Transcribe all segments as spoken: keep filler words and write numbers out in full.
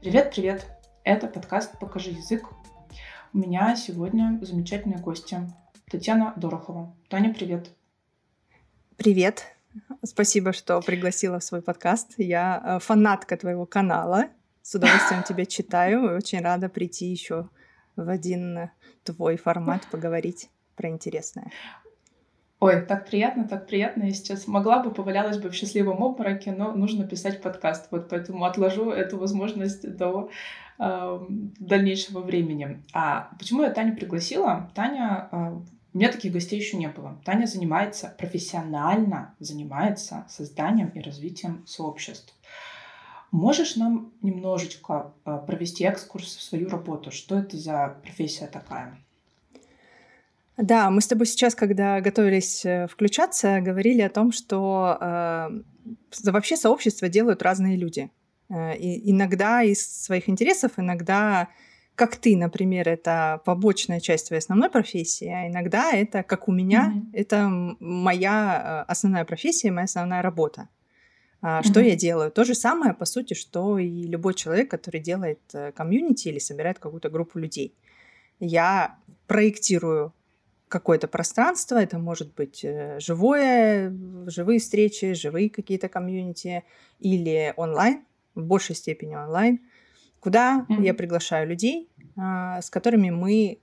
Привет-привет! Это подкаст «Покажи язык». У меня сегодня замечательные гости. Татьяна Дорохова. Таня, привет! Привет! Спасибо, что пригласила в свой подкаст. Я фанатка твоего канала. С удовольствием тебя читаю. Очень рада прийти еще в один твой формат, поговорить про интересное. Ой, так приятно, так приятно. Я сейчас могла бы, повалялась бы в счастливом обмороке, но нужно писать подкаст. Вот поэтому отложу эту возможность до э, дальнейшего времени. А почему я Таню пригласила? Таня... Э, у меня таких гостей еще не было. Таня занимается, профессионально занимается созданием и развитием сообществ. Можешь нам немножечко э, провести экскурс в свою работу? Что это за профессия такая? Да, мы с тобой сейчас, когда готовились включаться, говорили о том, что э, вообще сообщества делают разные люди. Э, и иногда из своих интересов, иногда, как ты, например, это побочная часть твоей основной профессии, а иногда это, как у меня, mm-hmm. это моя основная профессия, моя основная работа. Mm-hmm. Что я делаю? То же самое, по сути, что и любой человек, который делает комьюнити или собирает какую-то группу людей. Я проектирую какое-то пространство, это может быть живое, живые встречи, живые какие-то комьюнити или онлайн, в большей степени онлайн, куда mm-hmm. я приглашаю людей, с которыми мы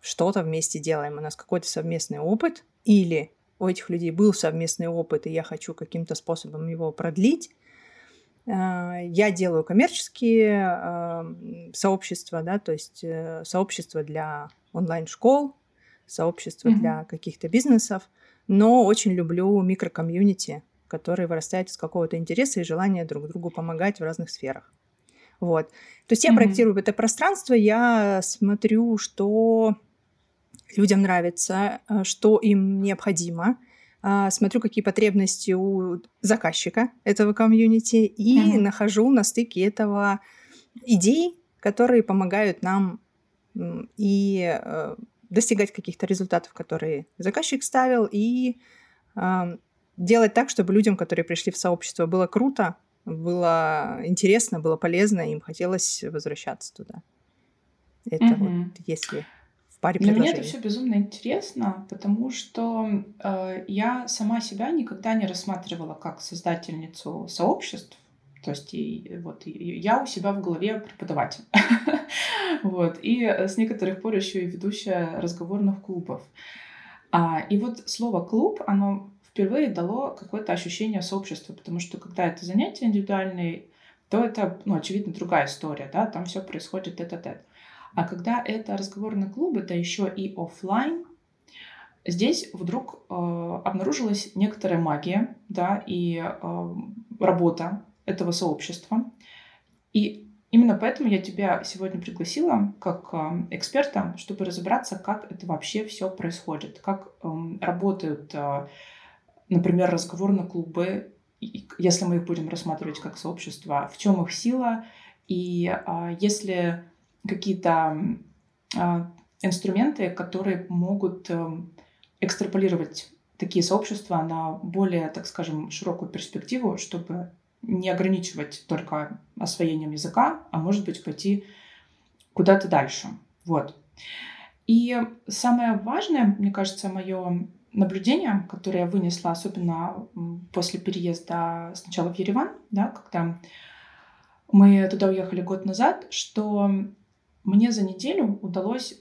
что-то вместе делаем, у нас какой-то совместный опыт, или у этих людей был совместный опыт, и я хочу каким-то способом его продлить. Я делаю коммерческие сообщества, да, то есть сообщества для онлайн-школ, сообщества mm-hmm. для каких-то бизнесов, но очень люблю микрокомьюнити, которые вырастают из какого-то интереса и желания друг другу помогать в разных сферах. Вот. То есть я mm-hmm. проектирую это пространство, я смотрю, что людям нравится, что им необходимо, смотрю, какие потребности у заказчика этого комьюнити и mm-hmm. нахожу на стыке этого идей, которые помогают нам и достигать каких-то результатов, которые заказчик ставил, и э, делать так, чтобы людям, которые пришли в сообщество, было круто, было интересно, было полезно, и им хотелось возвращаться туда. Это mm-hmm. вот если в паре предложений. Для меня это все безумно интересно, потому что э, я сама себя никогда не рассматривала как создательницу сообществ. То есть и, вот, и я у себя в голове преподаватель. Вот. И с некоторых пор еще и ведущая разговорных клубов. А, и вот слово «клуб», оно впервые дало какое-то ощущение сообщества, потому что когда это занятие индивидуальное, то это, ну, очевидно, другая история, да, там все происходит тет-а-тет. А когда это разговорные клубы, да еще и офлайн, здесь вдруг э, обнаружилась некоторая магия, да, и э, работа этого сообщества. И именно поэтому я тебя сегодня пригласила как эксперта, чтобы разобраться, как это вообще все происходит, как эм, работают, э, например, разговорные клубы, и, если мы их будем рассматривать как сообщество, в чем их сила, и э, есть ли какие-то э, инструменты, которые могут э, экстраполировать такие сообщества на более, так скажем, широкую перспективу, чтобы не ограничивать только освоением языка, а может быть пойти куда-то дальше. Вот. И самое важное, мне кажется, мое наблюдение, которое я вынесла, особенно после переезда сначала в Ереван, да, когда мы туда уехали год назад, что мне за неделю удалось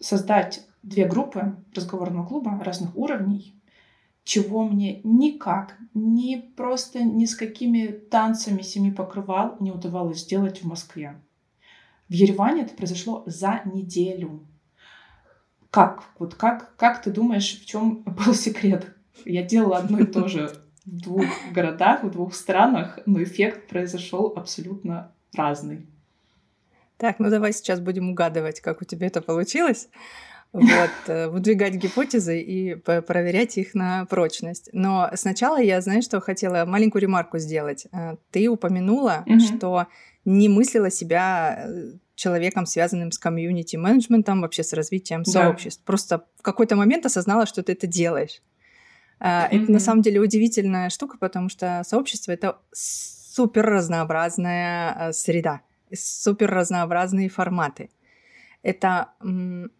создать две группы разговорного клуба разных уровней, чего мне никак, ни просто ни с какими танцами семи покрывал не удавалось сделать в Москве. В Ереване это произошло за неделю. Как? Вот как, как ты думаешь, в чем был секрет? Я делала одно и то же в двух городах, в двух странах, но эффект произошел абсолютно разный. Так, ну давай сейчас будем угадывать, как у тебя это получилось. Вот, выдвигать гипотезы и проверять их на прочность. Но сначала я, знаешь, что хотела маленькую ремарку сделать. Ты упомянула, mm-hmm. что не мыслила себя человеком, связанным с комьюнити-менеджментом, вообще с развитием да. сообществ. Просто в какой-то момент осознала, что ты это делаешь. Mm-hmm. Это на самом деле удивительная штука, потому что сообщество — это супер разнообразная среда, супер разнообразные форматы. Это м-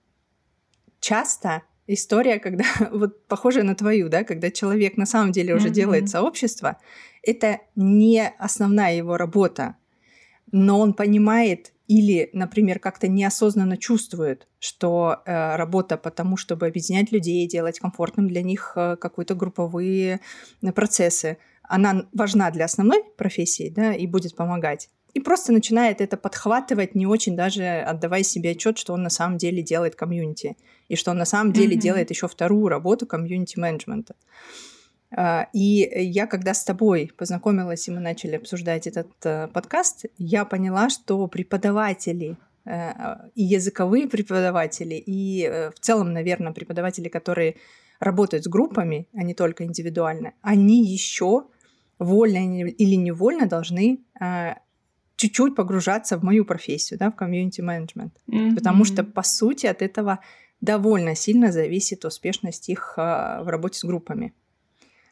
часто история, когда вот похожая на твою, да, когда человек на самом деле уже mm-hmm. делает сообщество, это не основная его работа, но он понимает или, например, как-то неосознанно чувствует, что э, работа по тому, чтобы объединять людей, делать комфортным для них э, какие-то групповые процессы, она важна для основной профессии, да, и будет помогать. И просто начинает это подхватывать, не очень даже отдавая себе отчет, что он на самом деле делает комьюнити, и что он на самом деле mm-hmm. делает еще вторую работу комьюнити-менеджмента. И я, когда с тобой познакомилась, и мы начали обсуждать этот подкаст, я поняла, что преподаватели, и языковые преподаватели, и в целом, наверное, преподаватели, которые работают с группами, а не только индивидуально, они еще вольно или невольно должны чуть-чуть погружаться в мою профессию, да, в комьюнити-менеджмент. Mm-hmm. Потому что, по сути, от этого довольно сильно зависит успешность их в работе с группами.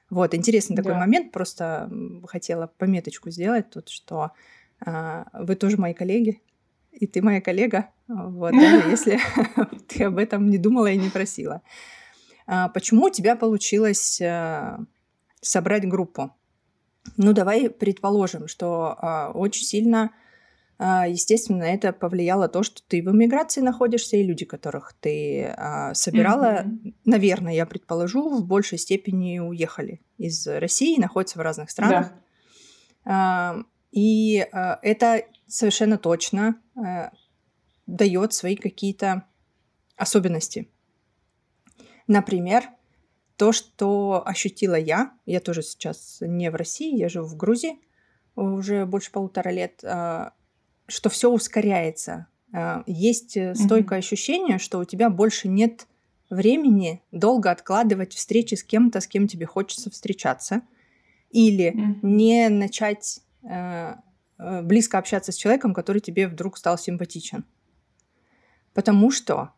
Вот, интересный такой да. момент, просто хотела пометочку сделать тут, что э, вы тоже мои коллеги, и ты моя коллега, вот, даже если ты об этом не думала и не просила. А почему у тебя получилось э, собрать группу? Ну, давай предположим, что э, очень сильно, э, естественно, это повлияло то, что ты в эмиграции находишься, и люди, которых ты э, собирала, mm-hmm. наверное, я предположу, в большей степени уехали из России, находятся в разных странах. Да. Э, и э, это совершенно точно э, дает свои какие-то особенности. Например, то, что ощутила я, я тоже сейчас не в России, я живу в Грузии уже больше полутора лет, что все ускоряется. Есть стойкое mm-hmm. ощущение, что у тебя больше нет времени долго откладывать встречи с кем-то, с кем тебе хочется встречаться, или mm-hmm. не начать близко общаться с человеком, который тебе вдруг стал симпатичен. Потому что...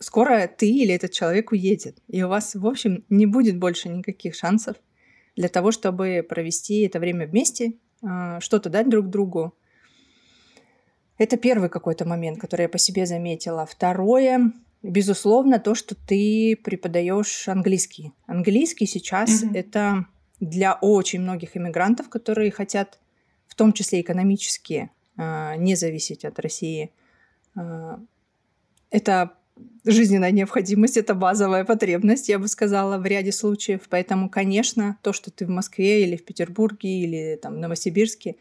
скоро ты или этот человек уедет, и у вас, в общем, не будет больше никаких шансов для того, чтобы провести это время вместе, что-то дать друг другу. Это первый какой-то момент, который я по себе заметила. Второе, безусловно, то, что ты преподаешь английский. Английский сейчас mm-hmm. это для очень многих иммигрантов, которые хотят, в том числе экономически, не зависеть от России. Это жизненная необходимость, это базовая потребность, я бы сказала, в ряде случаев. Поэтому, конечно, то, что ты в Москве или в Петербурге или там, в Новосибирске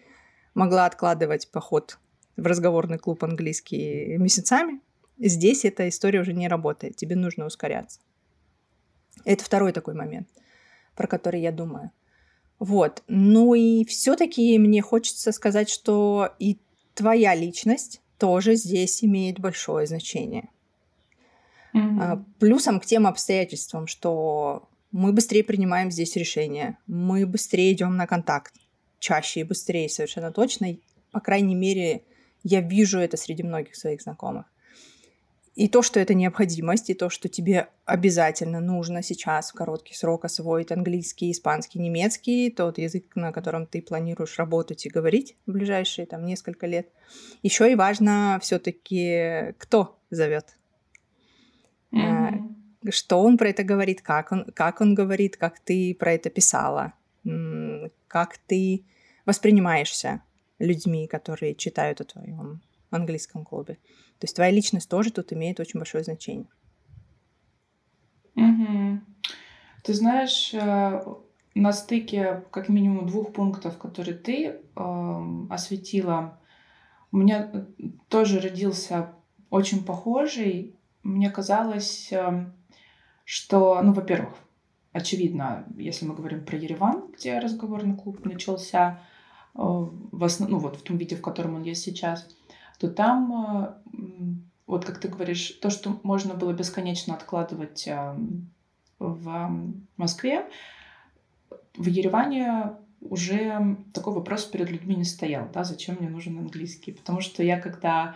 могла откладывать поход в разговорный клуб английский месяцами, здесь эта история уже не работает, тебе нужно ускоряться. Это второй такой момент, про который я думаю. Вот. Ну и все-таки мне хочется сказать, что и твоя личность тоже здесь имеет большое значение. Mm-hmm. Плюсом к тем обстоятельствам, что мы быстрее принимаем здесь решения, мы быстрее идем на контакт, чаще и быстрее, совершенно точно. По крайней мере, я вижу это среди многих своих знакомых. И то, что это необходимость, и то, что тебе обязательно нужно сейчас в короткий срок освоить английский, испанский, немецкий, тот язык, на котором ты планируешь работать и говорить в ближайшие там, несколько лет. Еще и важно все-таки, кто зовет. Mm-hmm. Что он про это говорит, как он, как он говорит, как ты про это писала, как ты воспринимаешься людьми, которые читают о твоем английском клубе. То есть твоя личность тоже тут имеет очень большое значение. Mm-hmm. Ты знаешь, на стыке как минимум двух пунктов, которые ты э, осветила, у меня тоже родился очень похожий. Мне казалось, что, ну, во-первых, очевидно, если мы говорим про Ереван, где разговорный клуб начался, в основ... ну, вот в том виде, в котором он есть сейчас, то там, вот как ты говоришь, то, что можно было бесконечно откладывать в Москве, в Ереване уже такой вопрос перед людьми не стоял, да, зачем мне нужен английский, потому что я когда...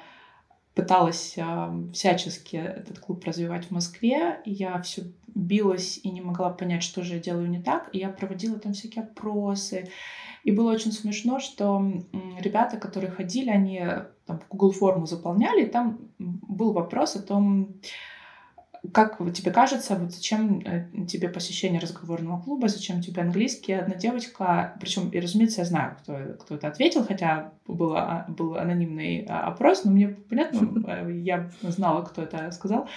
пыталась э, всячески этот клуб развивать в Москве. Я все билась и не могла понять, что же я делаю не так. И я проводила там всякие опросы. И было очень смешно, что ребята, которые ходили, они там, в Google форму заполняли, и там был вопрос о том, как тебе кажется, вот зачем тебе посещение разговорного клуба, зачем тебе английский? Одна девочка, причем, и, разумеется, я знаю, кто, кто это ответил, хотя было, был анонимный опрос, но мне понятно, я знала, кто это сказал.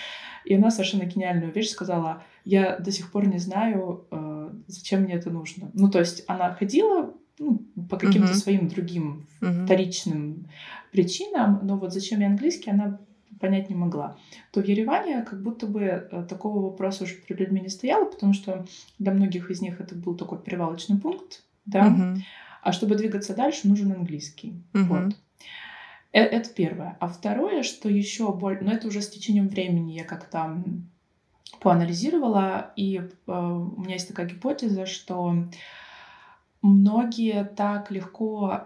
И она совершенно гениальную вещь сказала: я до сих пор не знаю, зачем мне это нужно. Ну, то есть она ходила, ну, по каким-то uh-huh. своим другим uh-huh. вторичным причинам, но вот зачем я английский, она понять не могла, то в Ереване как будто бы такого вопроса уже перед людьми не стояло, потому что для многих из них это был такой перевалочный пункт, да, uh-huh. а чтобы двигаться дальше, нужен английский. Uh-huh. Вот. Э- это первое. А второе, что еще более... Ну, это уже с течением времени я как-то поанализировала, и э, у меня есть такая гипотеза, что многие так легко...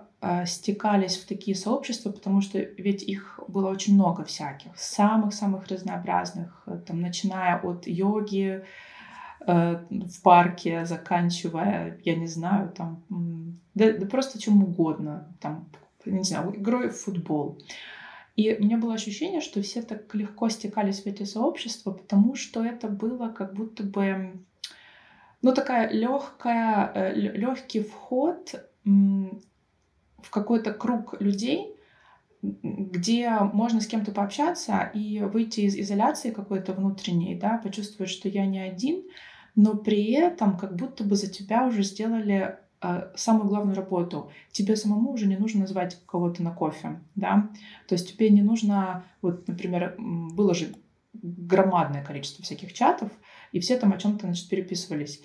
стекались в такие сообщества, потому что ведь их было очень много всяких, самых-самых разнообразных, там, начиная от йоги э, в парке, заканчивая, я не знаю, там, да, да просто чем угодно, там, не знаю, игрой в футбол. И у меня было ощущение, что все так легко стекались в эти сообщества, потому что это было как будто бы, ну, такая легкая, легкий вход в какой-то круг людей, где можно с кем-то пообщаться и выйти из изоляции какой-то внутренней, да, почувствовать, что я не один, но при этом как будто бы за тебя уже сделали э, самую главную работу. Тебе самому уже не нужно звать кого-то на кофе, да, то есть тебе не нужно, вот, например, было же громадное количество всяких чатов, и все там о чем-то, значит, переписывались.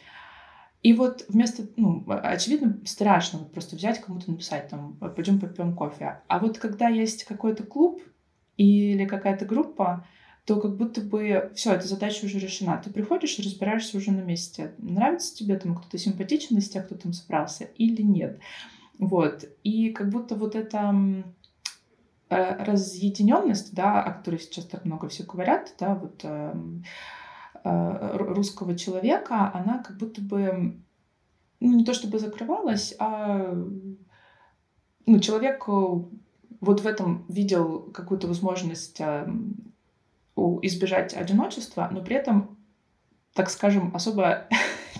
И вот вместо, ну, очевидно, страшно вот просто взять, кому-то написать, там, пойдем попьем кофе. А вот когда есть какой-то клуб или какая-то группа, то как будто бы все, эта задача уже решена. Ты приходишь и разбираешься уже на месте. Нравится тебе там кто-то симпатичен из тех, кто там собрался, или нет. Вот. И как будто вот эта э, разъединенность, да, о которой сейчас так много все говорят, да, вот... Э, русского человека, она как будто бы, ну, не то чтобы закрывалась, а, ну, человек вот в этом видел какую-то возможность избежать одиночества, но при этом, так скажем, особо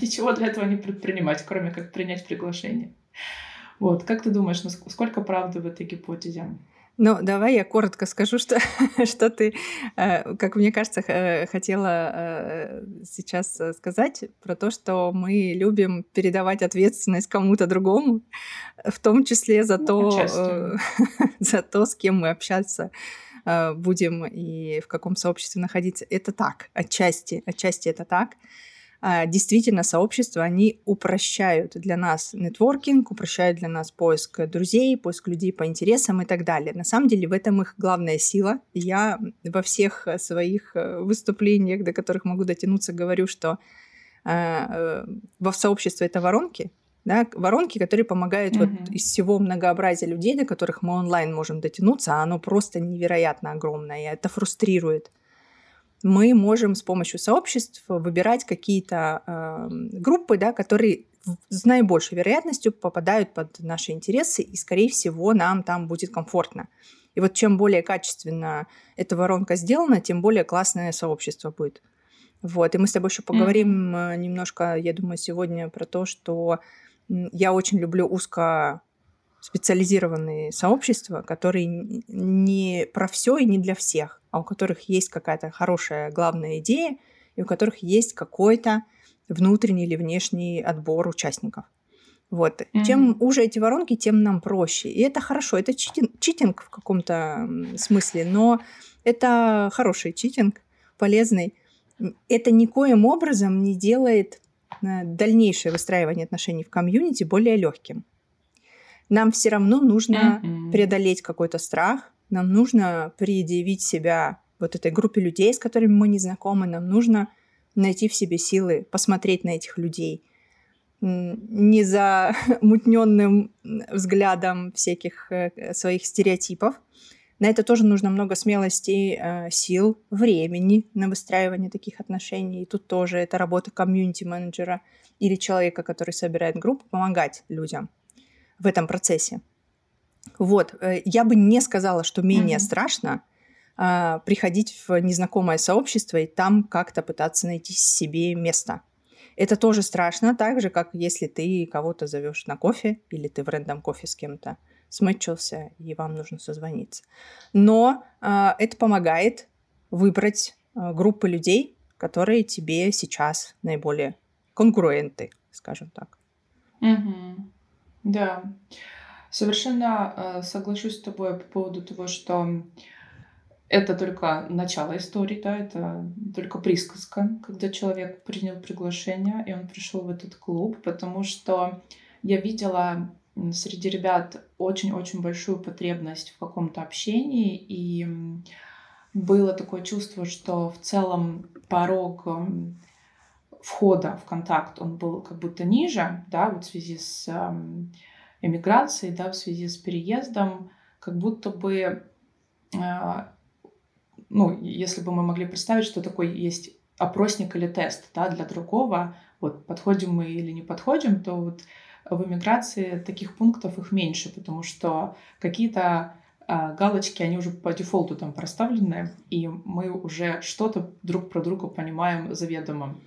ничего для этого не предпринимать, кроме как принять приглашение. Вот, как ты думаешь, сколько правды в этой гипотезе? Ну, давай я коротко скажу, что, что ты, как мне кажется, хотела сейчас сказать про то, что мы любим передавать ответственность кому-то другому, в том числе за, ну, то, за то, с кем мы общаться будем и в каком сообществе находиться. Это так, отчасти, отчасти это так. Действительно, сообщества, они упрощают для нас нетворкинг, упрощают для нас поиск друзей, поиск людей по интересам и так далее. На самом деле в этом их главная сила. Я во всех своих выступлениях, до которых могу дотянуться, говорю, что э, э, сообщество — это воронки, да, воронки, которые помогают mm-hmm. вот из всего многообразия людей, до которых мы онлайн можем дотянуться, а оно просто невероятно огромное, и это фрустрирует. Мы можем с помощью сообществ выбирать какие-то э, группы, да, которые с наибольшей вероятностью попадают под наши интересы, и, скорее всего, нам там будет комфортно. И вот чем более качественно эта воронка сделана, тем более классное сообщество будет. Вот. И мы с тобой еще поговорим mm-hmm. немножко, я думаю, сегодня про то, что я очень люблю узко... специализированные сообщества, которые не про все и не для всех, а у которых есть какая-то хорошая главная идея и у которых есть какой-то внутренний или внешний отбор участников. Вот. Mm-hmm. Чем уже эти воронки, тем нам проще. И это хорошо, это читинг, читинг в каком-то смысле, но это хороший читинг, полезный. Это никоим образом не делает дальнейшее выстраивание отношений в комьюнити более легким. Нам все равно нужно mm-hmm. преодолеть какой-то страх, нам нужно предъявить себя вот этой группе людей, с которыми мы не знакомы, нам нужно найти в себе силы, посмотреть на этих людей не замутненным взглядом всяких своих стереотипов, На это тоже нужно много смелости, сил, времени на выстраивание таких отношений. И тут тоже это работа комьюнити-менеджера или человека, который собирает группу, помогать людям в этом процессе. Вот, я бы не сказала, что менее mm-hmm. страшно а, приходить в незнакомое сообщество и там как-то пытаться найти себе место. Это тоже страшно, так же, как если ты кого-то зовешь на кофе или ты в рандом кофе с кем-то смычился и вам нужно созвониться. Но а, это помогает выбрать а, группы людей, которые тебе сейчас наиболее конкуренты, скажем так. Mm-hmm. Да. Совершенно э, соглашусь с тобой по поводу того, что это только начало истории, да, это только присказка, когда человек принял приглашение, и он пришел в этот клуб, потому что я видела среди ребят очень-очень большую потребность в каком-то общении, и было такое чувство, что в целом порог входа в контакт, он был как будто ниже, да, вот в связи с... Э, эмиграции, да, в связи с переездом, как будто бы, э, ну, если бы мы могли представить, что такой есть опросник или тест, да, для другого, вот, подходим мы или не подходим, то вот в эмиграции таких пунктов их меньше, потому что какие-то э, галочки, они уже по дефолту там проставлены, и мы уже что-то друг про друга понимаем заведомо.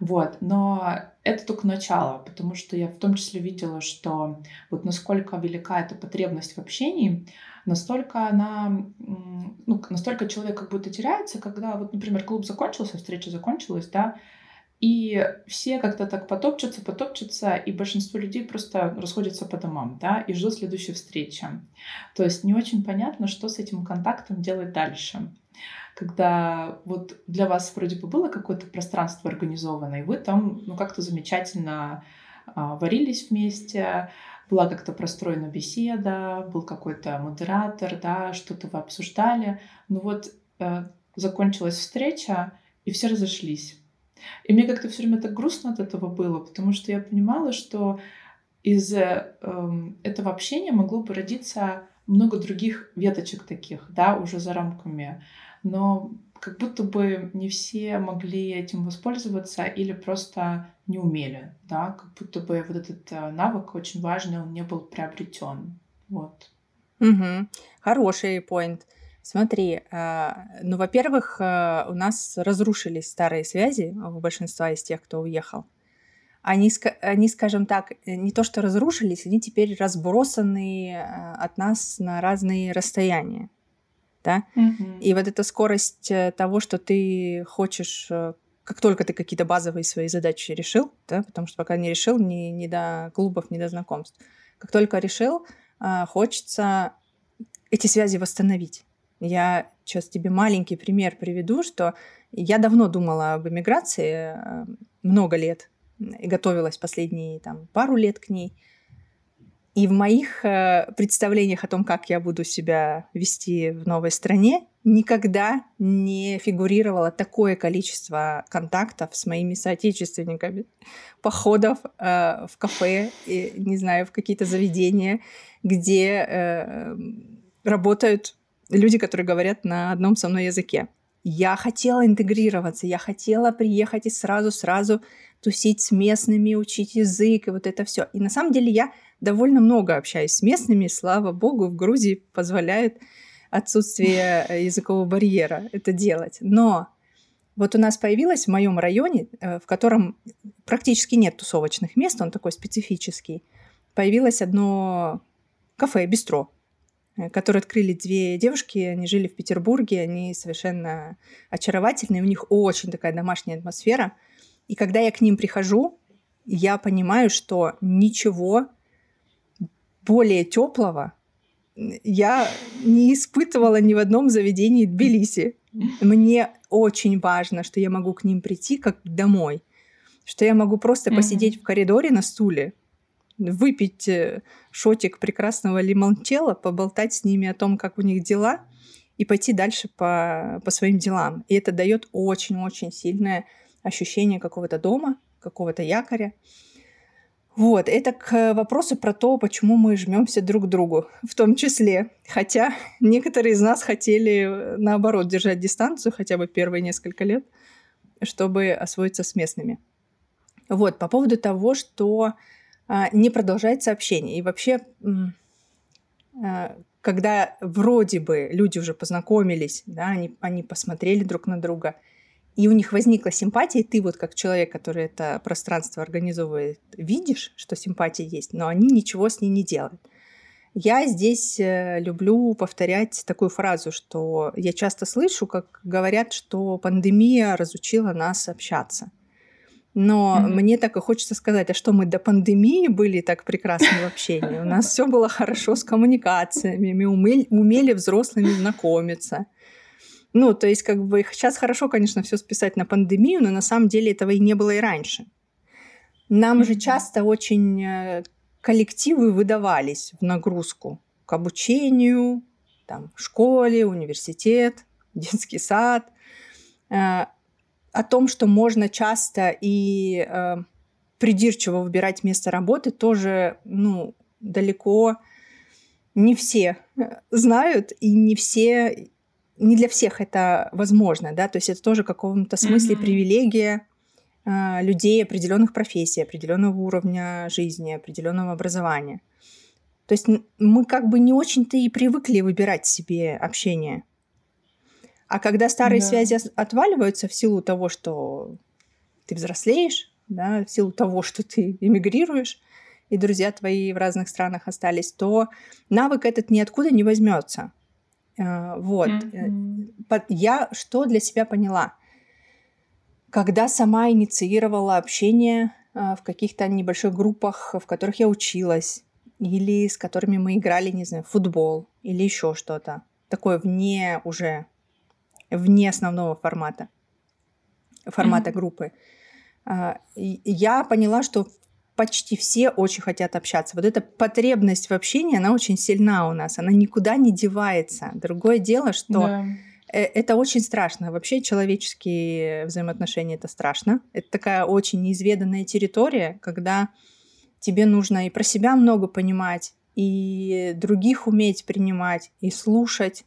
Вот, но это только начало, потому что я в том числе видела, что вот насколько велика эта потребность в общении, настолько она, ну, настолько человек как будто теряется, когда вот, например, клуб закончился, встреча закончилась, да, и все как-то так потопчутся, потопчутся, и большинство людей просто расходятся по домам, да, и ждут следующей встречи. То есть не очень понятно, что с этим контактом делать дальше. Когда вот для вас вроде бы было какое-то пространство организованное, и вы там, ну, как-то замечательно а, варились вместе, была как-то простроена беседа, был какой-то модератор, да, что-то вы обсуждали. Ну вот э, закончилась встреча, и все разошлись. И мне как-то все время так грустно от этого было, потому что я понимала, что из э, этого общения могло бы родиться много других веточек таких, да, уже за рамками. Но как будто бы не все могли этим воспользоваться или просто не умели, да, как будто бы вот этот навык очень важный, он не был приобретен. Вот. Угу. Хороший поинт. Смотри, ну, во-первых, у нас разрушились старые связи у большинства из тех, кто уехал. Они, они, скажем так, не то что разрушились, они теперь разбросаны от нас на разные расстояния. Да? Mm-hmm. И вот эта скорость того, что ты хочешь, как только ты какие-то базовые свои задачи решил, да, потому что пока не решил, ни, ни до клубов, ни до знакомств, как только решил, хочется эти связи восстановить. Я сейчас тебе маленький пример приведу, что я давно думала об эмиграции, много лет, и готовилась последние там, пару лет к ней. И в моих э, представлениях о том, как я буду себя вести в новой стране, никогда не фигурировало такое количество контактов с моими соотечественниками, походов э, в кафе, и, не знаю, в какие-то заведения, где э, работают люди, которые говорят на одном со мной языке. Я хотела интегрироваться, я хотела приехать и сразу-сразу тусить с местными, учить язык и вот это все. И на самом деле я довольно много общаюсь с местными, слава богу, в Грузии позволяет отсутствие языкового барьера это делать. Но вот у нас появилось в моем районе, в котором практически нет тусовочных мест, он такой специфический, появилось одно кафе, бистро, которые открыли две девушки, они жили в Петербурге, они совершенно очаровательные, у них очень такая домашняя атмосфера. И когда я к ним прихожу, я понимаю, что ничего более теплого я не испытывала ни в одном заведении Тбилиси. Мне очень важно, что я могу к ним прийти как домой, что я могу просто mm-hmm. посидеть в коридоре на стуле, выпить шотик прекрасного лимончелло, поболтать с ними о том, как у них дела, и пойти дальше по, по своим делам. И это дает очень-очень сильное ощущение какого-то дома, какого-то якоря. Вот, это к вопросу про то, почему мы жмемся друг к другу, в том числе. Хотя некоторые из нас хотели, наоборот, держать дистанцию хотя бы первые несколько лет, чтобы освоиться с местными. Вот, по поводу того, что а, не продолжается общение. И вообще, а, когда вроде бы люди уже познакомились, да, они, они посмотрели друг на друга, и у них возникла симпатия, и ты вот как человек, который это пространство организовывает, видишь, что симпатия есть, но они ничего с ней не делают. Я здесь люблю повторять такую фразу, что я часто слышу, как говорят, что пандемия разучила нас общаться. Но mm-hmm. мне так и хочется сказать, а что мы до пандемии были так прекрасны в общении? У нас все было хорошо с коммуникациями, мы умели взрослыми знакомиться. Ну, то есть, как бы, сейчас хорошо, конечно, все списать на пандемию, но на самом деле этого и не было и раньше. Нам mm-hmm. же часто очень коллективы выдавались в нагрузку к обучению, там, школе, университет, детский сад. Э, о том, что можно часто и э, придирчиво выбирать место работы, тоже, ну, далеко не все знают, и не все... Не для всех это возможно, да, то есть это тоже в каком-то смысле mm-hmm. привилегия э, людей определенных профессий, определенного уровня жизни, определенного образования. То есть мы как бы не очень-то и привыкли выбирать себе общение. А когда старые yeah. связи отваливаются в силу того, что ты взрослеешь, да, в силу того, что ты эмигрируешь, и друзья твои в разных странах остались, то навык этот ниоткуда не возьмется. Вот. Mm-hmm. Я что для себя поняла? Когда сама инициировала общение в каких-то небольших группах, в которых я училась, или с которыми мы играли, не знаю, в футбол, или еще что-то, такое вне уже, вне основного формата, формата mm-hmm. группы, я поняла, что почти все очень хотят общаться. Вот эта потребность в общении, она очень сильна у нас, она никуда не девается. Другое дело, что да. это очень страшно. Вообще человеческие взаимоотношения – это страшно. Это такая очень неизведанная территория, когда тебе нужно и про себя много понимать, и других уметь принимать, и слушать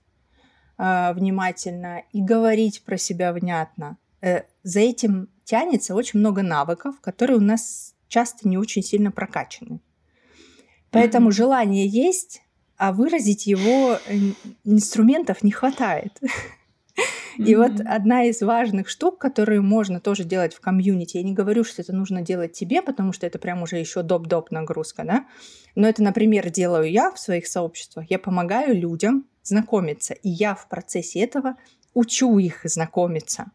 э, внимательно, и говорить про себя внятно. Э, за этим тянется очень много навыков, которые у нас часто не очень сильно прокачаны. Поэтому mm-hmm. желание есть, а выразить его инструментов не хватает. Mm-hmm. И вот одна из важных штук, которую можно тоже делать в комьюнити, я не говорю, что это нужно делать тебе, потому что это прям уже еще доп-доп нагрузка, да? Но это, например, делаю я в своих сообществах. Я помогаю людям знакомиться, и я в процессе этого учу их знакомиться.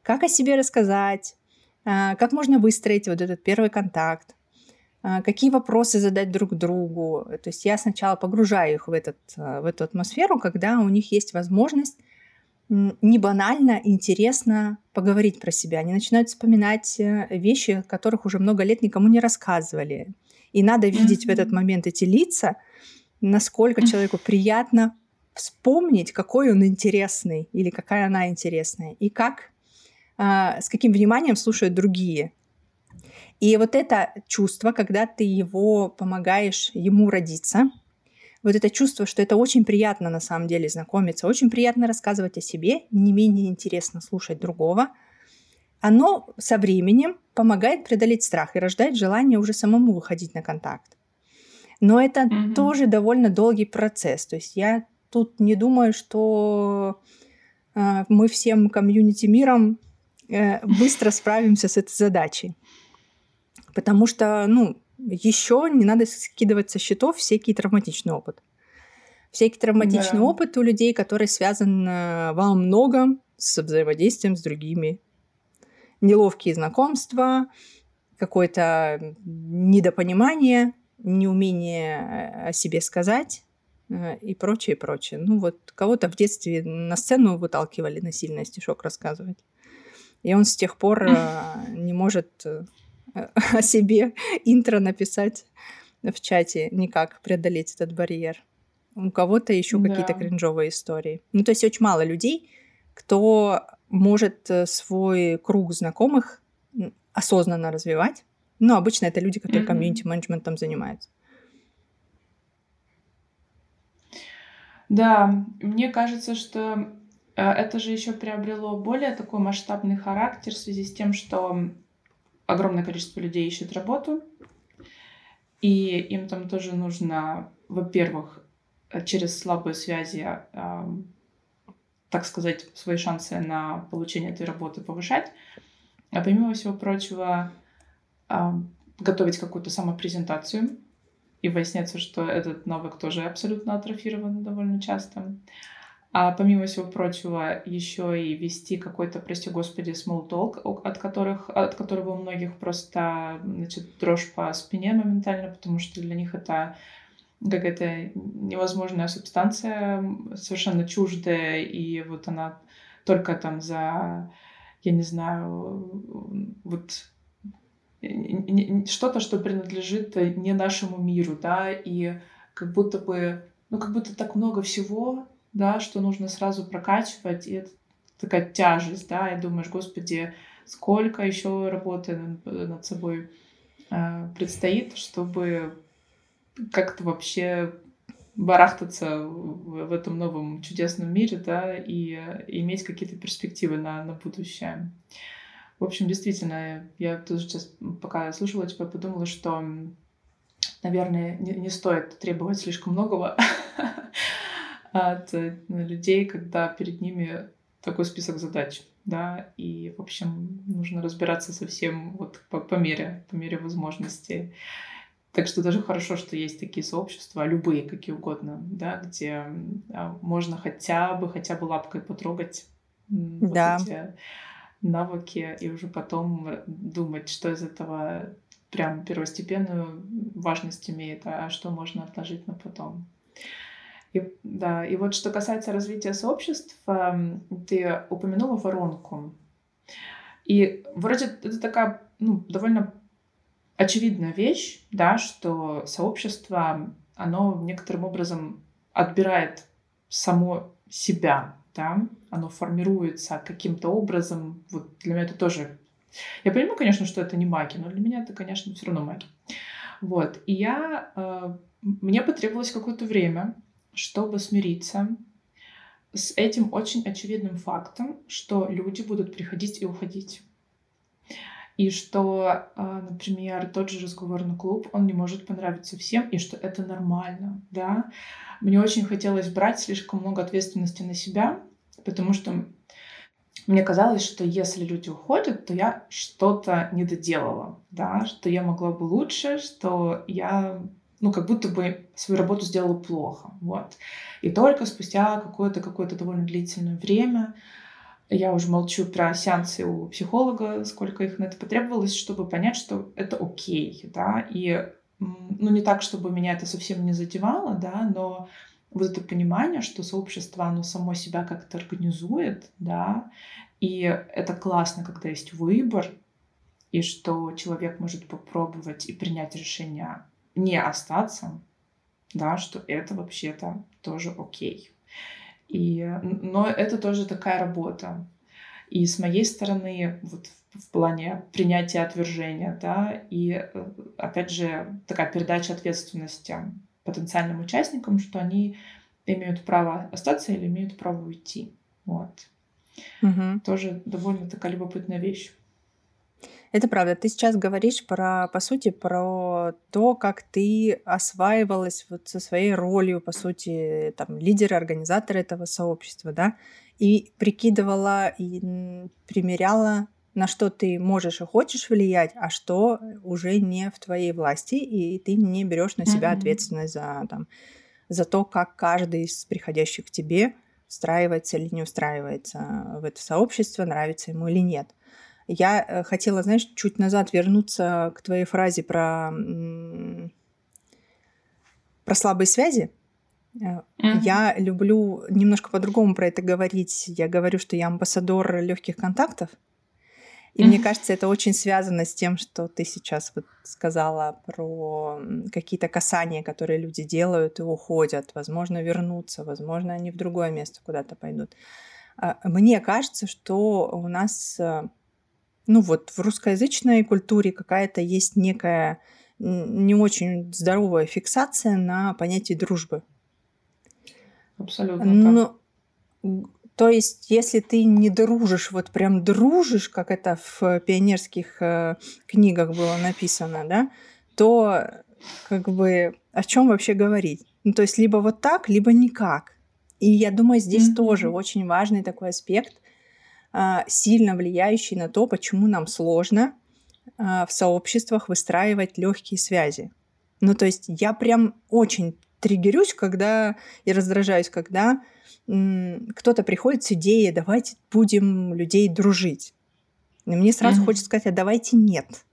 Как о себе рассказать, как можно выстроить вот этот первый контакт, какие вопросы задать друг другу. То есть я сначала погружаю их в, этот, в эту атмосферу, когда у них есть возможность не банально, интересно поговорить про себя. Они начинают вспоминать вещи, о которых уже много лет никому не рассказывали. И надо видеть mm-hmm. в этот момент эти лица, насколько человеку приятно вспомнить, какой он интересный или какая она интересная, и как... с каким вниманием слушают другие. И вот это чувство, когда ты его помогаешь ему родиться, вот это чувство, что это очень приятно на самом деле знакомиться, очень приятно рассказывать о себе, не менее интересно слушать другого, оно со временем помогает преодолеть страх и рождает желание уже самому выходить на контакт. Но это mm-hmm. тоже довольно долгий процесс. То есть я тут не думаю, что э, мы всем комьюнити миром быстро справимся с этой задачей. Потому что, ну, еще не надо скидывать со счетов всякий травматичный опыт. Всякий травматичный да. опыт у людей, который связан во многом с взаимодействием с другими. Неловкие знакомства, какое-то недопонимание, неумение о себе сказать и прочее, прочее. Ну, вот кого-то в детстве на сцену выталкивали насильно стишок рассказывать. И он с тех пор э, не может э, о себе интро написать в чате, никак преодолеть этот барьер. У кого-то еще да. какие-то кринжовые истории. Ну, то есть очень мало людей, кто может свой круг знакомых осознанно развивать, Но обычно это люди, которые mm-hmm. комьюнити-менеджментом занимаются. Да, мне кажется, что это же еще приобрело более такой масштабный характер в связи с тем, что огромное количество людей ищет работу, и им там тоже нужно, во-первых, через слабые связи, так сказать, свои шансы на получение этой работы повышать, а помимо всего прочего, готовить какую-то самопрезентацию. И выясняется, что этот навык тоже абсолютно атрофирован довольно часто. А помимо всего прочего, еще и вести какой-то, прости господи, small talk, от, которых, от которого у многих просто, значит, дрожь по спине моментально, потому что для них это какая-то невозможная субстанция, совершенно чуждая, и вот она только там за, я не знаю, вот... что-то, что принадлежит не нашему миру, да, и как будто бы, ну, как будто так много всего, да, что нужно сразу прокачивать, и это такая тяжесть, да, и думаешь, господи, сколько еще работы над собой э, предстоит, чтобы как-то вообще барахтаться в, в этом новом чудесном мире, да, и, и иметь какие-то перспективы на, на будущее. В общем, действительно, я тоже сейчас, пока слушала тебя, подумала, что, наверное, не, не стоит требовать слишком многого от людей, когда перед ними такой список задач, да, и, в общем, нужно разбираться со всем вот по, по мере, по мере возможностей. Так что даже хорошо, что есть такие сообщества, любые, какие угодно, да, где можно хотя бы, хотя бы лапкой потрогать вот да. эти... навыки, и уже потом думать, что из этого прям первостепенную важность имеет, а что можно отложить на потом. И, да, и вот что касается развития сообществ, ты упомянула воронку. И вроде это такая, ну, довольно очевидная вещь, да, что сообщество, оно некоторым образом отбирает само себя, да, оно формируется каким-то образом. Вот для меня это тоже... Я понимаю, конечно, что это не магия, но для меня это, конечно, все равно магия. Вот. И я... Э, мне потребовалось какое-то время, чтобы смириться с этим очень очевидным фактом, что люди будут приходить и уходить. И что, э, например, тот же разговорный клуб, он не может понравиться всем, и что это нормально, да. Мне очень хотелось брать слишком много ответственности на себя, потому что мне казалось, что если люди уходят, то я что-то не доделала, да, что я могла бы лучше, что я, ну, как будто бы свою работу сделала плохо, вот. И только спустя какое-то, какое-то довольно длительное время, я уже молчу про сеансы у психолога, сколько их на это потребовалось, чтобы понять, что это окей, да, и, ну, не так, чтобы меня это совсем не задевало, да, но... вот это понимание, что сообщество, оно само себя как-то организует, да, и это классно, когда есть выбор, и что человек может попробовать и принять решение не остаться, да, что это вообще-то тоже окей. И, но это тоже такая работа. И с моей стороны, вот в плане принятия отвержения, да, и, опять же, такая передача ответственности потенциальным участникам, что они имеют право остаться или имеют право уйти. Вот. Угу. Тоже довольно такая любопытная вещь. Это правда. Ты сейчас говоришь про, по сути, про то, как ты осваивалась вот со своей ролью, по сути, там, лидера, организатора этого сообщества, да, и прикидывала, и примеряла, на что ты можешь и хочешь влиять, а что уже не в твоей власти, и ты не берешь на себя mm-hmm. ответственность за, там, за то, как каждый из приходящих к тебе встраивается или не встраивается в это сообщество, нравится ему или нет. Я хотела, знаешь, чуть назад вернуться к твоей фразе про, про слабые связи. Mm-hmm. Я люблю немножко по-другому про это говорить. Я говорю, что я амбассадор легких контактов. И мне кажется, это очень связано с тем, что ты сейчас вот сказала про какие-то касания, которые люди делают и уходят. Возможно, вернутся, возможно, они в другое место куда-то пойдут. Мне кажется, что у нас ну вот, в русскоязычной культуре какая-то есть некая не очень здоровая фиксация на понятие дружбы. Абсолютно Но, так. То есть, если ты не дружишь, вот прям дружишь, как это в пионерских э, книгах было написано, да, то как бы о чем вообще говорить? Ну, то есть, либо вот так, либо никак. И я думаю, здесь mm-hmm. тоже очень важный такой аспект, э, сильно влияющий на то, почему нам сложно в сообществах выстраивать легкие связи. Ну, то есть я прям очень триггерюсь, когда и раздражаюсь, когда м- кто-то приходит с идеей: давайте будем людей дружить. И мне сразу mm-hmm. хочется сказать: а давайте нет.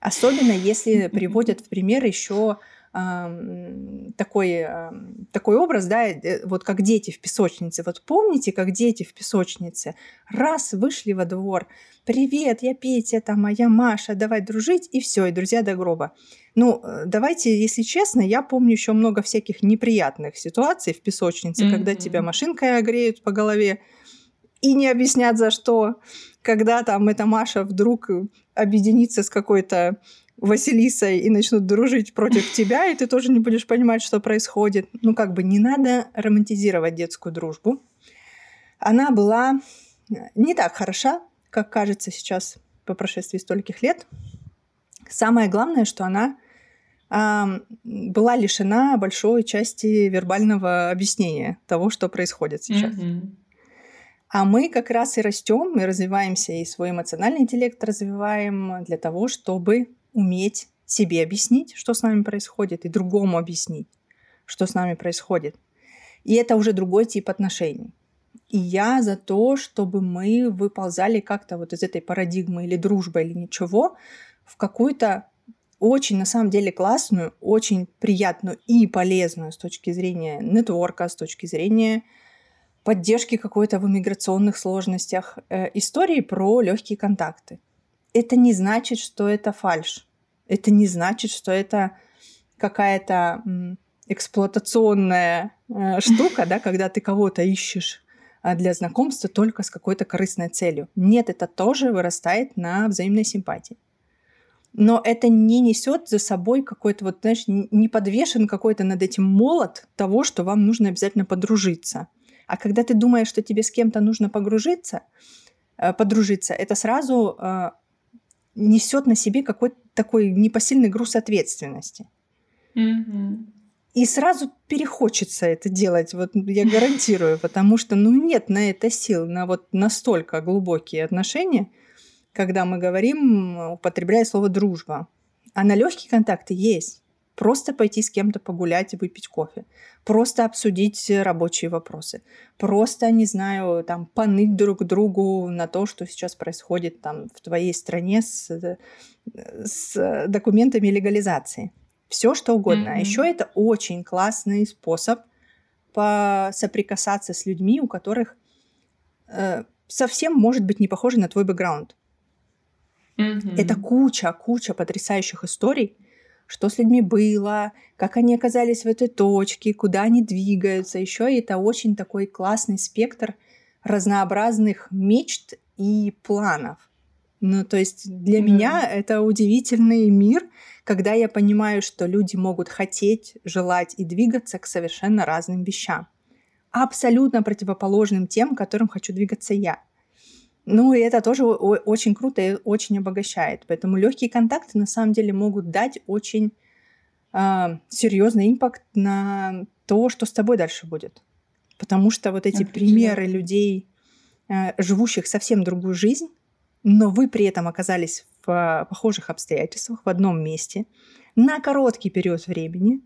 Особенно если приводят в пример еще э- такой, э- такой образ, да, э- вот как дети в песочнице. Вот помните, как дети в песочнице? Раз вышли во двор: привет, я Петя, там, а я Маша, давай дружить, и все, и друзья до гроба. Ну, давайте, если честно, я помню еще много всяких неприятных ситуаций в песочнице, mm-hmm. когда тебя машинкой огреют по голове и не объяснят за что, когда там эта Маша вдруг объединится с какой-то Василисой и начнут дружить против тебя, и ты тоже не будешь понимать, что происходит. Ну, как бы не надо романтизировать детскую дружбу. Она была не так хороша, как кажется сейчас по прошествии стольких лет. Самое главное, что она э, была лишена большой части вербального объяснения того, что происходит сейчас. Mm-hmm. А мы как раз и растем, и развиваемся, и свой эмоциональный интеллект развиваем для того, чтобы уметь себе объяснить, что с нами происходит, и другому объяснить, что с нами происходит. И это уже другой тип отношений. И я за то, чтобы мы выползали как-то вот из этой парадигмы или дружбы, или ничего, в какую-то очень, на самом деле, классную, очень приятную и полезную с точки зрения нетворка, с точки зрения поддержки какой-то в иммиграционных сложностях э, истории про легкие контакты. Это не значит, что это фальшь. Это не значит, что это какая-то м, эксплуатационная э, штука, да, когда ты кого-то ищешь для знакомства только с какой-то корыстной целью. Нет, это тоже вырастает на взаимной симпатии. Но это не несет за собой какой-то, вот, знаешь, не подвешен какой-то над этим молот того, что вам нужно обязательно подружиться. А когда ты думаешь, что тебе с кем-то нужно погружиться, подружиться, это сразу несет на себе какой-то такой непосильный груз ответственности. Mm-hmm. И сразу перехочется это делать, вот я гарантирую, потому что, ну, нет на это сил, на вот настолько глубокие отношения, когда мы говорим, употребляя слово «дружба». А на легкие контакты есть. Просто пойти с кем-то погулять и выпить кофе. Просто обсудить рабочие вопросы. Просто, не знаю, там, поныть друг другу на то, что сейчас происходит там в твоей стране с, с документами легализации. Все что угодно. Mm-hmm. А еще это очень классный способ соприкасаться с людьми, у которых э, совсем, может быть, не похожи на твой бэкграунд. Mm-hmm. Это куча, куча потрясающих историй, что с людьми было, как они оказались в этой точке, куда они двигаются. Еще это очень такой классный спектр разнообразных мечт и планов. Ну, то есть для mm-hmm. меня это удивительный мир, когда я понимаю, что люди могут хотеть, желать и двигаться к совершенно разным вещам. Абсолютно противоположным тем, к которым хочу двигаться я. Ну, и это тоже очень круто и очень обогащает. Поэтому легкие контакты на самом деле могут дать очень э, серьезный импакт на то, что с тобой дальше будет. Потому что вот эти Отлично. примеры людей, э, живущих совсем другую жизнь, но вы при этом оказались в похожих обстоятельствах, в одном месте, на короткий период времени.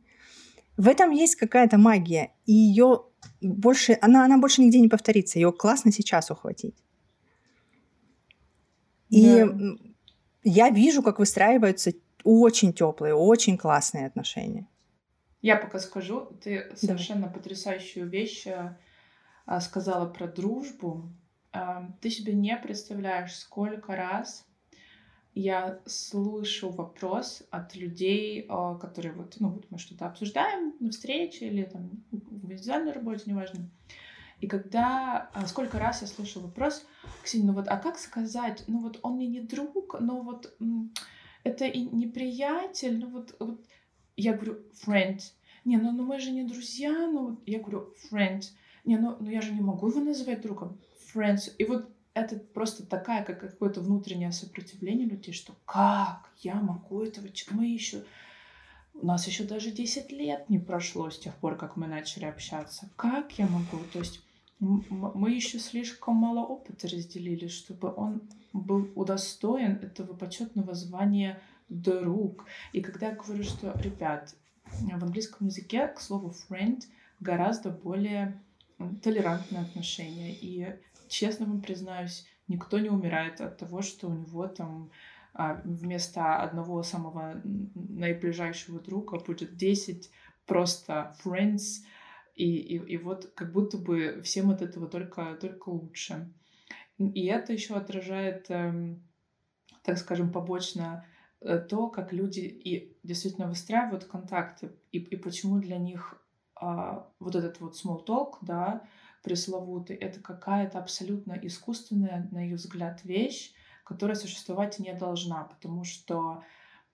В этом есть какая-то магия, и ее больше, она, она больше нигде не повторится, ее классно сейчас ухватить. И yeah. я вижу, как выстраиваются очень теплые, очень классные отношения. Я пока скажу, ты совершенно да. потрясающую вещь сказала про дружбу. Ты себе не представляешь, сколько раз я слышу вопрос от людей, которые вот, ну, вот мы что-то обсуждаем на встрече или там в индивидуальной работе, неважно. И когда... Сколько раз я слышала вопрос: Ксения, ну вот, а как сказать? Ну вот он мне не друг, но вот это и не приятель, ну вот... вот. Я говорю, friend. Не, ну, ну мы же не друзья, ну... Я говорю, friend. Не, ну, ну я же не могу его называть другом. Friends. И вот это просто такая, как какое-то внутреннее сопротивление людей, что как я могу этого... Мы еще... У нас еще даже десять лет не прошло с тех пор, как мы начали общаться. Как я могу? То есть мы еще слишком мало опыта разделили, чтобы он был удостоен этого почетного звания друг. И когда я говорю, что, ребят, в английском языке к слову friend гораздо более толерантное отношение. И, честно вам признаюсь, никто не умирает от того, что у него там... вместо одного самого наиближайшего друга будет десять просто friends, и, и, и вот как будто бы всем от этого только, только лучше. И это еще отражает, так скажем, побочно то, как люди и действительно выстраивают контакты, и, и почему для них вот этот вот small talk, да, пресловутый, это какая-то абсолютно искусственная, на их взгляд, вещь, которая существовать не должна, потому что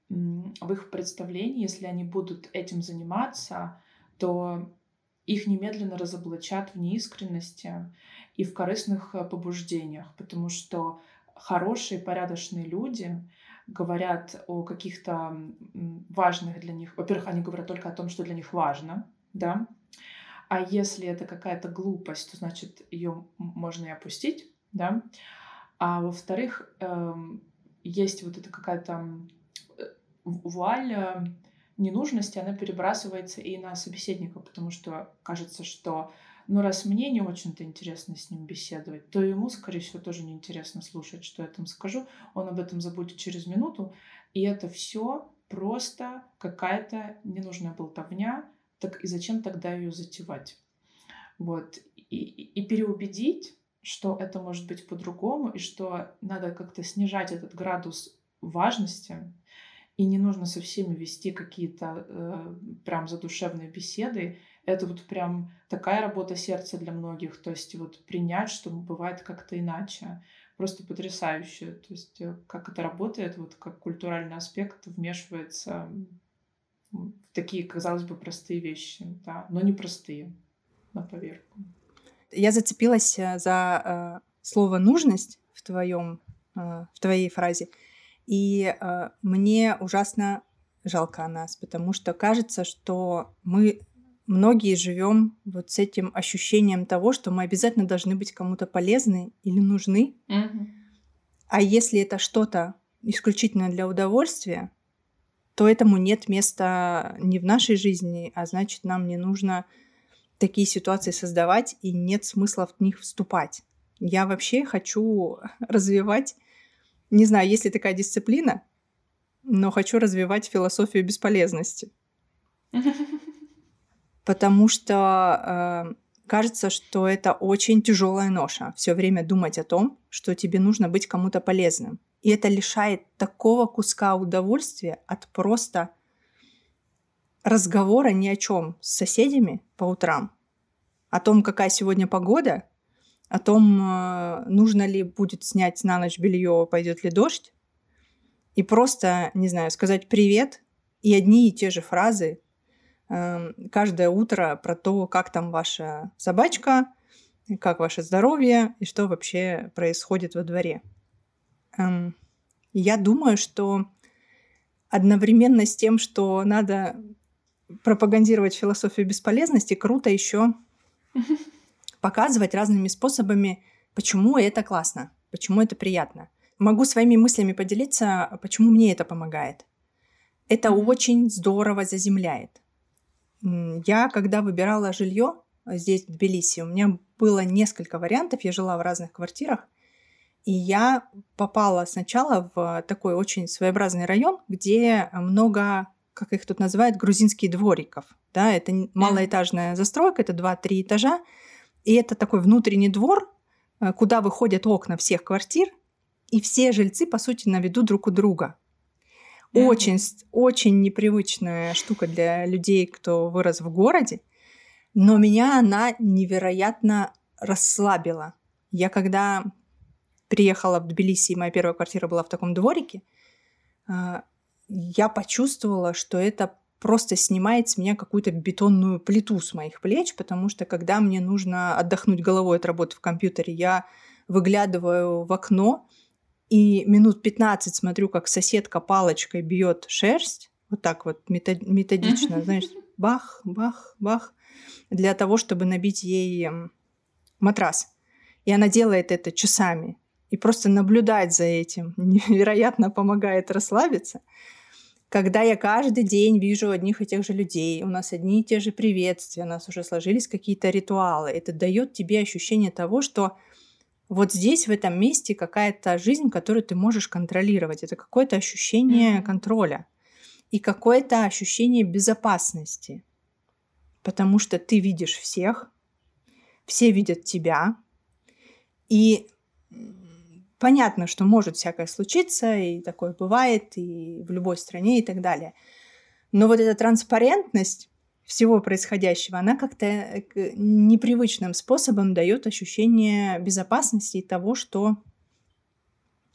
в их представлении, если они будут этим заниматься, то их немедленно разоблачат в неискренности и в корыстных побуждениях, потому что хорошие, порядочные люди говорят о каких-то важных для них... Во-первых, они говорят только о том, что для них важно, да? А если это какая-то глупость, то, значит, ее можно и опустить, да? А во-вторых, есть вот эта какая-то вуаль ненужности, она перебрасывается и на собеседника, потому что кажется, что, ну, раз мне не очень-то интересно с ним беседовать, то ему, скорее всего, тоже неинтересно слушать, что я там скажу, он об этом забудет через минуту, и это все просто какая-то ненужная болтовня, так и зачем тогда ее затевать? Вот, и, и переубедить, что это может быть по-другому, и что надо как-то снижать этот градус важности, и не нужно со всеми вести какие-то э, прям задушевные беседы. Это вот прям такая работа сердца для многих, то есть вот принять, что бывает как-то иначе. Просто потрясающе. То есть как это работает, вот как культуральный аспект вмешивается в такие, казалось бы, простые вещи, да, но не простые на поверку. Я зацепилась за э, слово «нужность» в, твоем, э, в твоей фразе, и э, мне ужасно жалко нас, потому что кажется, что мы многие живем вот с этим ощущением того, что мы обязательно должны быть кому-то полезны или нужны, mm-hmm. а если это что-то исключительно для удовольствия, то этому нет места не в нашей жизни, а значит, нам не нужно... такие ситуации создавать, и нет смысла в них вступать. Я вообще хочу развивать, не знаю, есть ли такая дисциплина, но хочу развивать философию бесполезности. Потому что э, кажется, что это очень тяжелая ноша, все время думать о том, что тебе нужно быть кому-то полезным. И это лишает такого куска удовольствия от просто... разговора ни о чем с соседями по утрам, о том, какая сегодня погода, о том, нужно ли будет снять на ночь белье, пойдет ли дождь, и просто, не знаю, сказать привет и одни и те же фразы каждое утро про то, как там ваша собачка, как ваше здоровье и что вообще происходит во дворе. Я думаю, что одновременно с тем, что надо пропагандировать философию бесполезности, круто еще показывать разными способами, почему это классно, почему это приятно. Могу своими мыслями поделиться, почему мне это помогает. Это очень здорово заземляет. Я, когда выбирала жилье здесь, в Тбилиси, у меня было несколько вариантов, я жила в разных квартирах, и я попала сначала в такой очень своеобразный район, где много... как их тут называют, грузинские двориков. Да, это малоэтажная застройка, это два-три этажа. И это такой внутренний двор, куда выходят окна всех квартир, и все жильцы, по сути, на виду друг у друга. Очень, очень непривычная штука для людей, кто вырос в городе, но меня она невероятно расслабило. Я когда переехала в Тбилиси, и моя первая квартира была в таком дворике, я почувствовала, что это просто снимает с меня какую-то бетонную плиту с моих плеч, потому что когда мне нужно отдохнуть головой от работы в компьютере, я выглядываю в окно и минут пятнадцать смотрю, как соседка палочкой бьет шерсть, вот так вот методично, знаешь, бах, бах, бах, для того, чтобы набить ей матрас. И она делает это часами. И просто наблюдать за этим невероятно помогает расслабиться. Когда я каждый день вижу одних и тех же людей, у нас одни и те же приветствия, у нас уже сложились какие-то ритуалы, это дает тебе ощущение того, что вот здесь, в этом месте, какая-то жизнь, которую ты можешь контролировать. Это какое-то ощущение mm-hmm. контроля и какое-то ощущение безопасности. Потому что ты видишь всех, все видят тебя, и понятно, что может всякое случиться, и такое бывает, и в любой стране, и так далее. Но вот эта транспарентность всего происходящего, она как-то непривычным способом дает ощущение безопасности и того, что,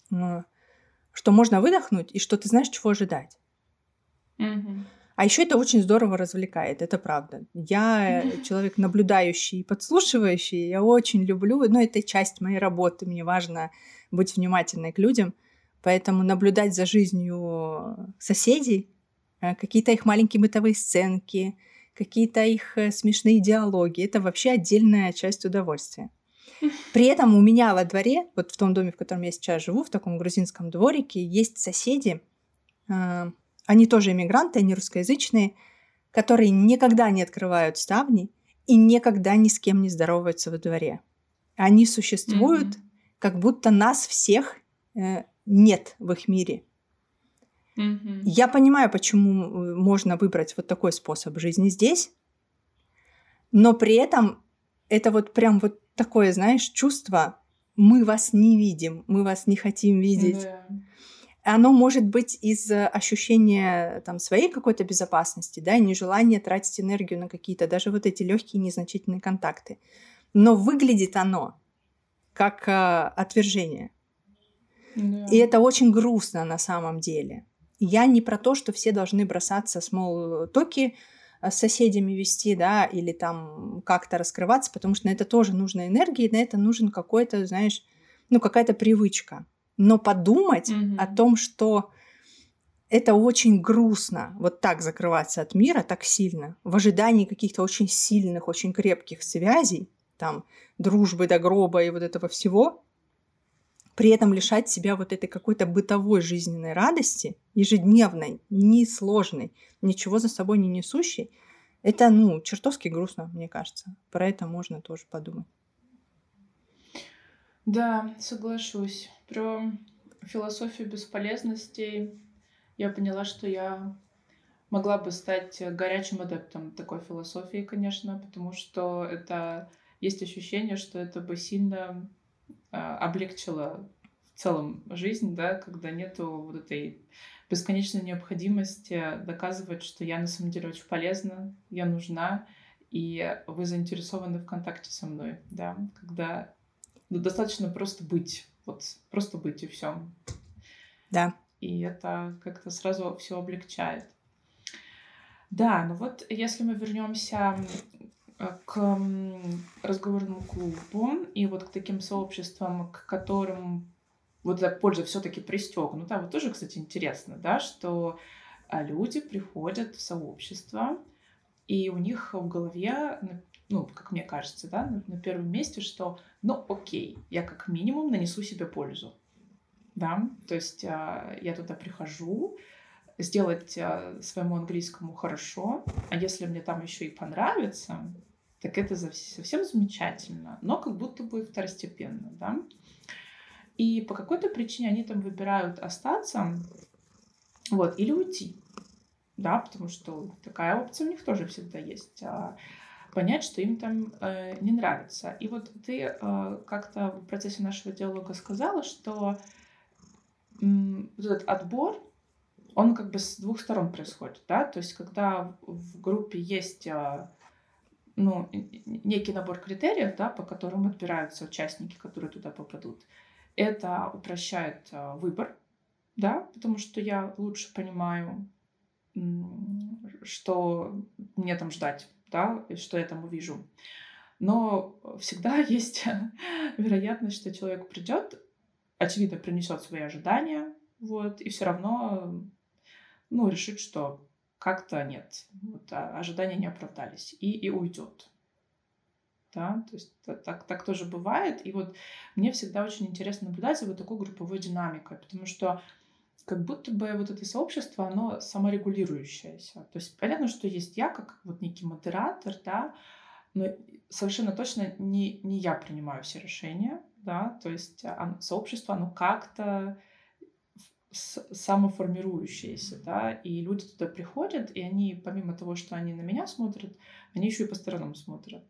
что можно выдохнуть, и что ты знаешь, чего ожидать. Mm-hmm. А еще это очень здорово развлекает, это правда. Я человек наблюдающий и подслушивающий, я очень люблю, но это часть моей работы, мне важно быть внимательной к людям, поэтому наблюдать за жизнью соседей, какие-то их маленькие бытовые сценки, какие-то их смешные диалоги, это вообще отдельная часть удовольствия. При этом у меня во дворе, вот в том доме, в котором я сейчас живу, в таком грузинском дворике, есть соседи, они тоже иммигранты, они русскоязычные, которые никогда не открывают ставни и никогда ни с кем не здороваются во дворе. Они существуют, mm-hmm. как будто нас всех э, нет в их мире. Mm-hmm. Я понимаю, почему можно выбрать вот такой способ жизни здесь, но при этом это вот прям вот такое, знаешь, чувство «мы вас не видим, мы вас не хотим видеть». Mm-hmm. Оно может быть из ощущения там, своей какой-то безопасности, да, и нежелания тратить энергию на какие-то даже вот эти легкие незначительные контакты. Но выглядит оно как э, отвержение. Yeah. И это очень грустно на самом деле. Я не про то, что все должны бросаться small-talk'и с соседями вести, да, или там как-то раскрываться, потому что на это тоже нужна энергия, и на это нужен какой-то, знаешь, ну, какая-то привычка. Но подумать mm-hmm. о том, что это очень грустно вот так закрываться от мира так сильно, в ожидании каких-то очень сильных, очень крепких связей, там, дружбы до гроба и вот этого всего, при этом лишать себя вот этой какой-то бытовой жизненной радости, ежедневной, несложной, ничего за собой не несущей, это, ну, чертовски грустно, мне кажется. Про это можно тоже подумать. Да, соглашусь. Про философию бесполезностей я поняла, что я могла бы стать горячим адептом такой философии, конечно, потому что это есть ощущение, что это бы сильно э, облегчило в целом жизнь, да, когда нету вот этой бесконечной необходимости доказывать, что я на самом деле очень полезна, я нужна, и вы заинтересованы в контакте со мной, да, когда ну, достаточно просто быть, вот просто быть и все. Да. И это как-то сразу все облегчает. Да, ну вот если мы вернемся к разговорному клубу и вот к таким сообществам, к которым вот эта польза все-таки пристегнута, вот тоже, кстати, интересно, да, что люди приходят в сообщество, и у них в голове, ну, как мне кажется, да, на первом месте, что, ну, окей, я как минимум нанесу себе пользу, да, то есть я туда прихожу сделать своему английскому хорошо, а если мне там еще и понравится, так это совсем замечательно, но как будто бы второстепенно, да, и по какой-то причине они там выбирают остаться, вот, или уйти, да, потому что такая опция у них тоже всегда есть, понять, что им там э, не нравится. И вот ты э, как-то в процессе нашего диалога сказала, что м, вот этот отбор, он как бы с двух сторон происходит, да, то есть когда в группе есть э, ну, некий набор критериев, да, по которым отбираются участники, которые туда попадут. Это упрощает выбор, да, потому что я лучше понимаю, что мне там ждать, да, и что я там увижу. Но всегда есть вероятность, что человек придет, очевидно, принесет свои ожидания, вот, и все равно, ну, решит, что как-то нет, вот, ожидания не оправдались, и, и уйдет. Да, то есть так, так тоже бывает. И вот мне всегда очень интересно наблюдать за вот такой групповой динамикой, потому что как будто бы вот это сообщество, оно саморегулирующееся. То есть понятно, что есть я, как вот некий модератор, да, но совершенно точно не, не я принимаю все решения, да, то есть оно, сообщество, оно как-то самоформирующееся, да, и люди туда приходят, и они, помимо того, что они на меня смотрят, они еще и по сторонам смотрят.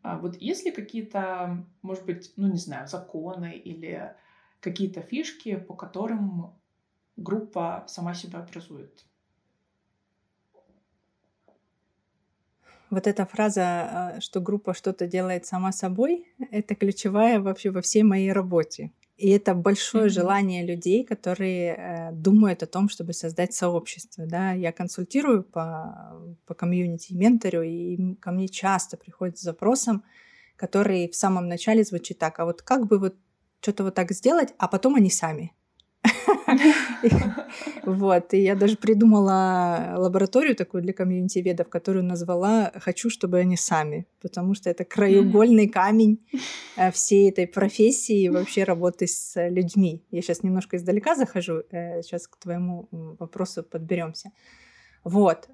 А вот есть ли какие-то, может быть, ну, не знаю, законы или какие-то фишки, по которым группа сама себя образует? Вот эта фраза, что группа что-то делает сама собой, это ключевая вообще во всей моей работе. И это большое mm-hmm. желание людей, которые э, думают о том, чтобы создать сообщество. Да? Я консультирую по, по комьюнити, менторю, и ко мне часто приходят с запросом, который в самом начале звучит так: а вот как бы вот что-то вот так сделать, а потом они сами. Вот, и я даже придумала лабораторию такую для комьюнити-ведов, которую назвала «Хочу, чтобы они сами», потому что это краеугольный камень всей этой профессии и вообще работы с людьми. Я сейчас немножко издалека захожу, сейчас к твоему вопросу подберемся. Вот,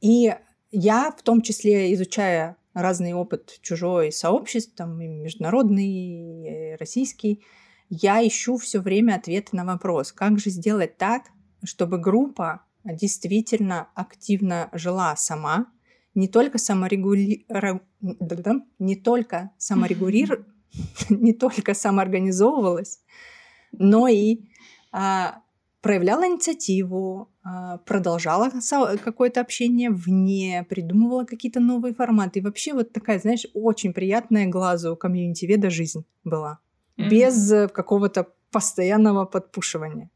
и я в том числе, изучая разный опыт чужой сообществ, там и международный, и российский, я ищу все время ответы на вопрос, как же сделать так, чтобы группа действительно активно жила сама, не только саморегули... не только саморегулир... не только самоорганизовывалась, но и а, проявляла инициативу, а, продолжала какое-то общение вне, придумывала какие-то новые форматы. И вообще вот такая, знаешь, очень приятная глазу комьюнити-веда жизнь была. Без какого-то постоянного подпушивания.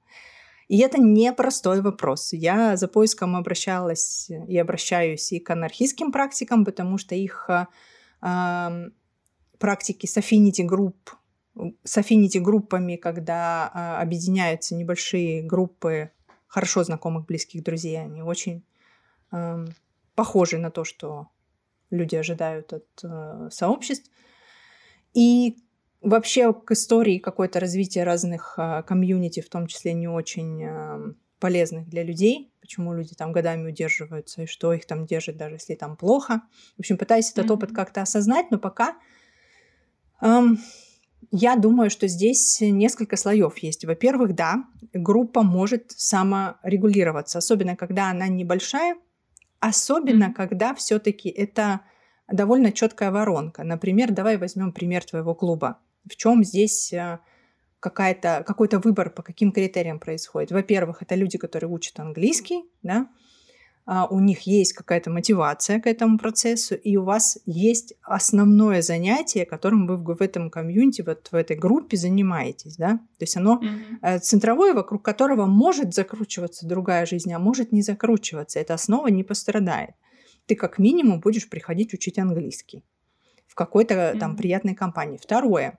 И это непростой вопрос. Я за поиском обращалась и обращаюсь и к анархистским практикам, потому что их э, практики с аффинити-групп, с аффинити-группами, когда э, объединяются небольшие группы хорошо знакомых, близких друзей, они очень э, похожи на то, что люди ожидают от э, сообществ. И вообще к истории какое-то развитие разных э, комьюнити, в том числе не очень э, полезных для людей, почему люди там годами удерживаются и что их там держит, даже если там плохо. В общем, пытаюсь этот mm-hmm. опыт как-то осознать, но пока э, я думаю, что здесь несколько слоев есть. Во-первых, да, группа может саморегулироваться, особенно когда она небольшая, особенно mm-hmm. когда все-таки это довольно четкая воронка. Например, давай возьмем пример твоего клуба. В чем здесь какая-то, какой-то выбор, по каким критериям происходит? Во-первых, это люди, которые учат английский, да? А у них есть какая-то мотивация к этому процессу, и у вас есть основное занятие, которым вы в этом комьюнити, вот в этой группе занимаетесь, да? То есть оно mm-hmm. центровое, вокруг которого может закручиваться другая жизнь, а может не закручиваться. Эта основа не пострадает. Ты как минимум будешь приходить учить английский в какой-то mm-hmm. там приятной компании. Второе.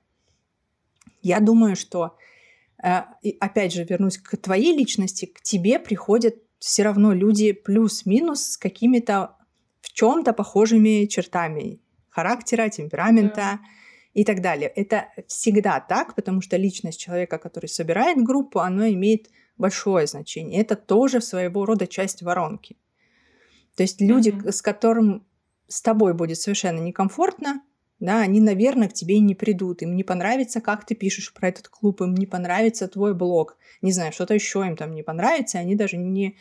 Я думаю, что, опять же, вернусь к твоей личности, к тебе приходят все равно люди плюс-минус с какими-то в чем-то похожими чертами характера, темперамента yeah. и так далее. Это всегда так, потому что личность человека, который собирает группу, она имеет большое значение. Это тоже своего рода часть воронки. То есть люди, mm-hmm. с которым с тобой будет совершенно некомфортно, да, они, наверное, к тебе и не придут. Им не понравится, как ты пишешь про этот клуб, им не понравится твой блог. Не знаю, что-то еще им там не понравится, они даже не,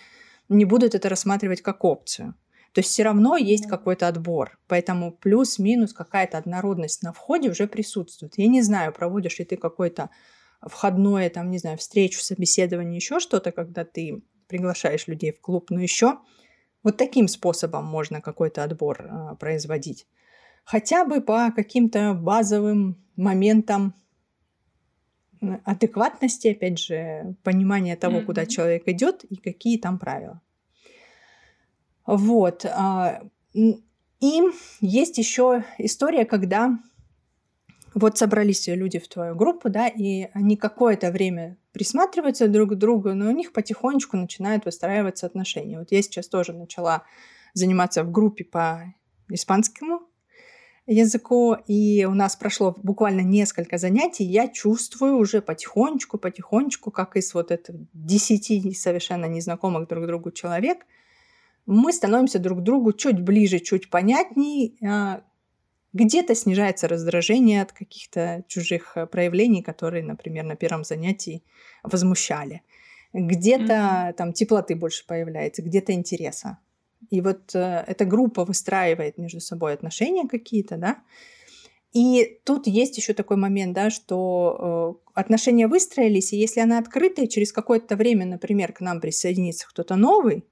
не будут это рассматривать как опцию. То есть все равно есть mm-hmm. какой-то отбор. Поэтому плюс-минус какая-то однородность на входе уже присутствует. Я не знаю, проводишь ли ты какое-то входное, там, не знаю, встречу, собеседование, еще что-то, когда ты приглашаешь людей в клуб, но еще Вот таким способом можно какой-то отбор а, производить. Хотя бы по каким-то базовым моментам адекватности, опять же, понимания того, mm-hmm. куда человек идет и какие там правила. Вот. И есть еще история, когда вот собрались люди в твою группу, да, и они какое-то время присматриваются друг к другу, но у них потихонечку начинают выстраиваться отношения. Вот я сейчас тоже начала заниматься в группе по испанскому языку, и у нас прошло буквально несколько занятий, я чувствую уже потихонечку-потихонечку, как из вот этих десяти совершенно незнакомых друг другу человек, мы становимся друг другу чуть ближе, чуть понятней, где-то снижается раздражение от каких-то чужих проявлений, которые, например, на первом занятии возмущали, где-то mm-hmm. там теплоты больше появляется, где-то интереса. И вот э, эта группа выстраивает между собой отношения какие-то, да. И тут есть еще такой момент, да, что э, отношения выстроились, и если она открытая, через какое-то время, например, к нам присоединится кто-то новый,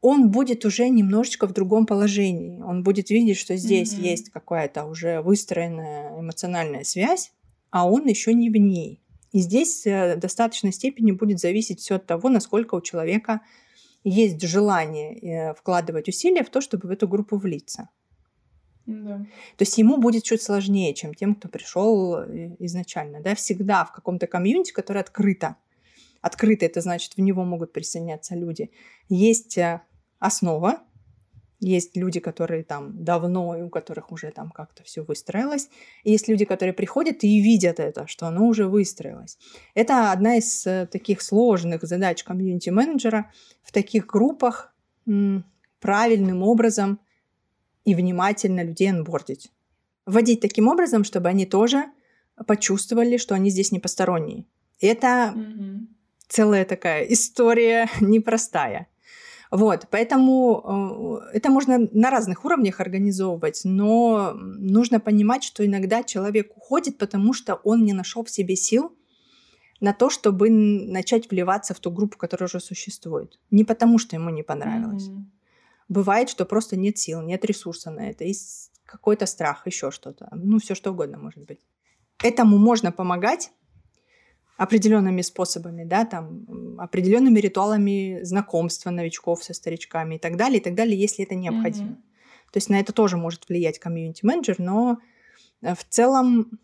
он будет уже немножечко в другом положении. Он будет видеть, что здесь mm-hmm. есть какая-то уже выстроенная эмоциональная связь, а он еще не в ней. И здесь э, в достаточной степени будет зависеть все от того, насколько у человека есть желание вкладывать усилия в то, чтобы в эту группу влиться. Да. То есть ему будет чуть сложнее, чем тем, кто пришел изначально. Да? Всегда в каком-то комьюнити, которое открыто. Открыто, это значит, в него могут присоединяться люди. Есть основа, есть люди, которые там давно, и у которых уже там как-то все выстроилось. И есть люди, которые приходят и видят это, что оно уже выстроилось. Это одна из таких сложных задач комьюнити-менеджера в таких группах м, правильным образом и внимательно людей онбордить. Вводить таким образом, чтобы они тоже почувствовали, что они здесь не посторонние. Это mm-hmm. целая такая история непростая. Вот, поэтому это можно на разных уровнях организовывать, но нужно понимать, что иногда человек уходит, потому что он не нашел в себе сил на то, чтобы начать вливаться в ту группу, которая уже существует. Не потому, что ему не понравилось. Mm-hmm. Бывает, что просто нет сил, нет ресурса на это, есть какой-то страх, еще что-то. Ну, все что угодно может быть. Этому можно помогать определенными способами, да, там, определенными ритуалами знакомства новичков со старичками и так далее, и так далее, если это необходимо. Mm-hmm. То есть на это тоже может влиять комьюнити-менеджер, но в целом,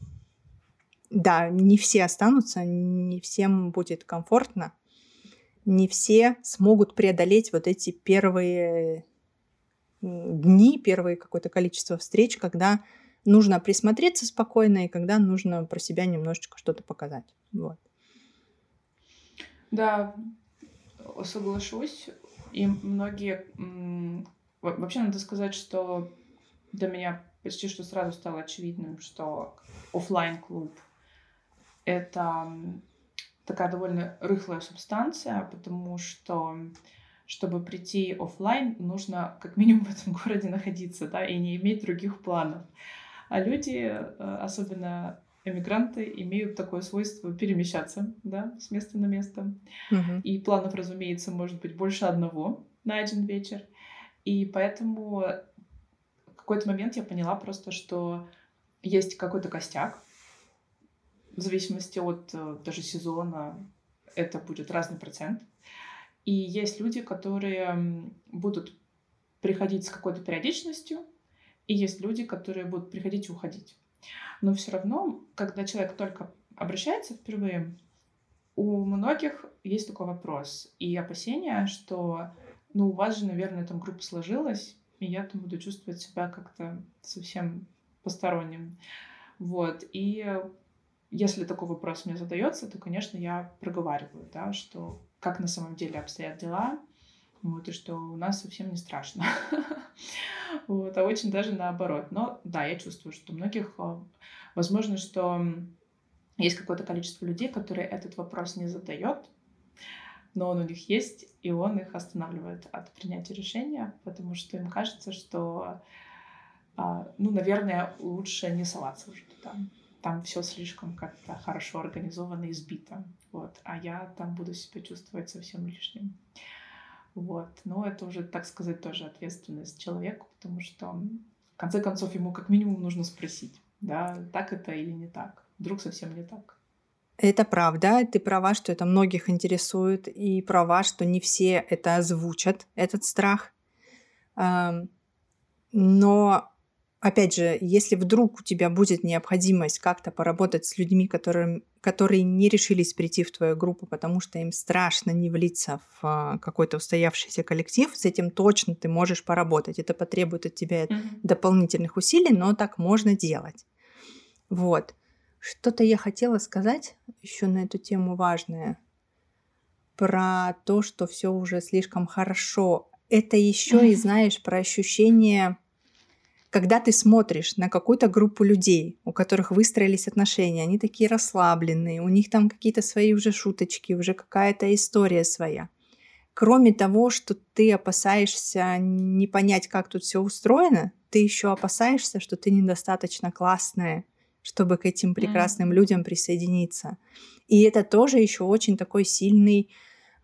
да, не все останутся, не всем будет комфортно, не все смогут преодолеть вот эти первые дни, первое какое-то количество встреч, когда нужно присмотреться спокойно, и когда нужно про себя немножечко что-то показать. Вот. Да, соглашусь. И многие... Вообще, надо сказать, что для меня почти что сразу стало очевидным, что офлайн-клуб — это такая довольно рыхлая субстанция, потому что, чтобы прийти офлайн, нужно как минимум в этом городе находиться, да, и не иметь других планов. А люди, особенно эмигранты, имеют такое свойство перемещаться, да, с места на место. Uh-huh. И планов, разумеется, может быть больше одного на один вечер. И поэтому в какой-то момент я поняла просто, что есть какой-то костяк. В зависимости от даже сезона это будет разный процент. И есть люди, которые будут приходить с какой-то периодичностью, и есть люди, которые будут приходить и уходить. Но все равно, когда человек только обращается впервые, у многих есть такой вопрос и опасения, что, ну, у вас же, наверное, там группа сложилась, и я там буду чувствовать себя как-то совсем посторонним. Вот. И если такой вопрос мне задается, то, конечно, я проговариваю, да, что как на самом деле обстоят дела, вот, и что у нас совсем не страшно. Вот, а очень даже наоборот. Но да, я чувствую, что у многих, возможно, что есть какое-то количество людей, которые этот вопрос не задает, но он у них есть, и он их останавливает от принятия решения, потому что им кажется, что, ну, наверное, лучше не соваться уже туда. Там все слишком как-то хорошо организовано и сбито. Вот, а я там буду себя чувствовать совсем лишним. Вот. Но это уже, так сказать, тоже ответственность человека, потому что, в конце концов, ему как минимум нужно спросить, да, так это или не так. Вдруг совсем не так. Это правда, ты права, что это многих интересует, и права, что не все это озвучат, этот страх. Но, опять же, если вдруг у тебя будет необходимость как-то поработать с людьми, которые, которые не решились прийти в твою группу, потому что им страшно не влиться в какой-то устоявшийся коллектив, с этим точно ты можешь поработать. Это потребует от тебя mm-hmm. дополнительных усилий, но так можно делать. Вот. Что-то я хотела сказать еще на эту тему важное, про то, что все уже слишком хорошо. Это еще и, знаешь, про ощущение, когда ты смотришь на какую-то группу людей, у которых выстроились отношения, они такие расслабленные, у них там какие-то свои уже шуточки, уже какая-то история своя. Кроме того, что ты опасаешься не понять, как тут все устроено, ты еще опасаешься, что ты недостаточно классная, чтобы к этим прекрасным mm. людям присоединиться. И это тоже еще очень такой сильный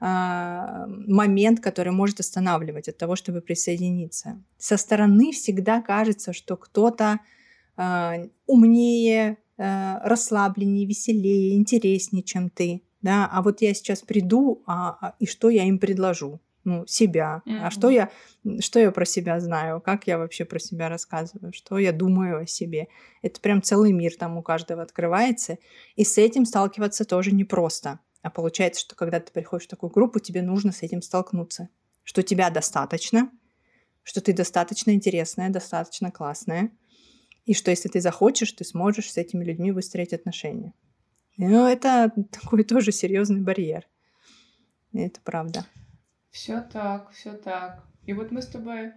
а, момент, который может останавливать от того, чтобы присоединиться. Со стороны всегда кажется, что кто-то а, умнее, а, расслабленнее, веселее, интереснее, чем ты. Да? А вот я сейчас приду, а, а, и что я им предложу? Ну, себя. Mm-hmm. А что я, что я про себя знаю? Как я вообще про себя рассказываю? Что я думаю о себе? Это прям целый мир там у каждого открывается. И с этим сталкиваться тоже непросто. А получается, что когда ты приходишь в такую группу, тебе нужно с этим столкнуться. Что тебя достаточно, что ты достаточно интересная, достаточно классная. И что если ты захочешь, ты сможешь с этими людьми выстроить отношения. Ну, это такой тоже серьезный барьер. Это правда. Все так, все так. И вот мы с тобой,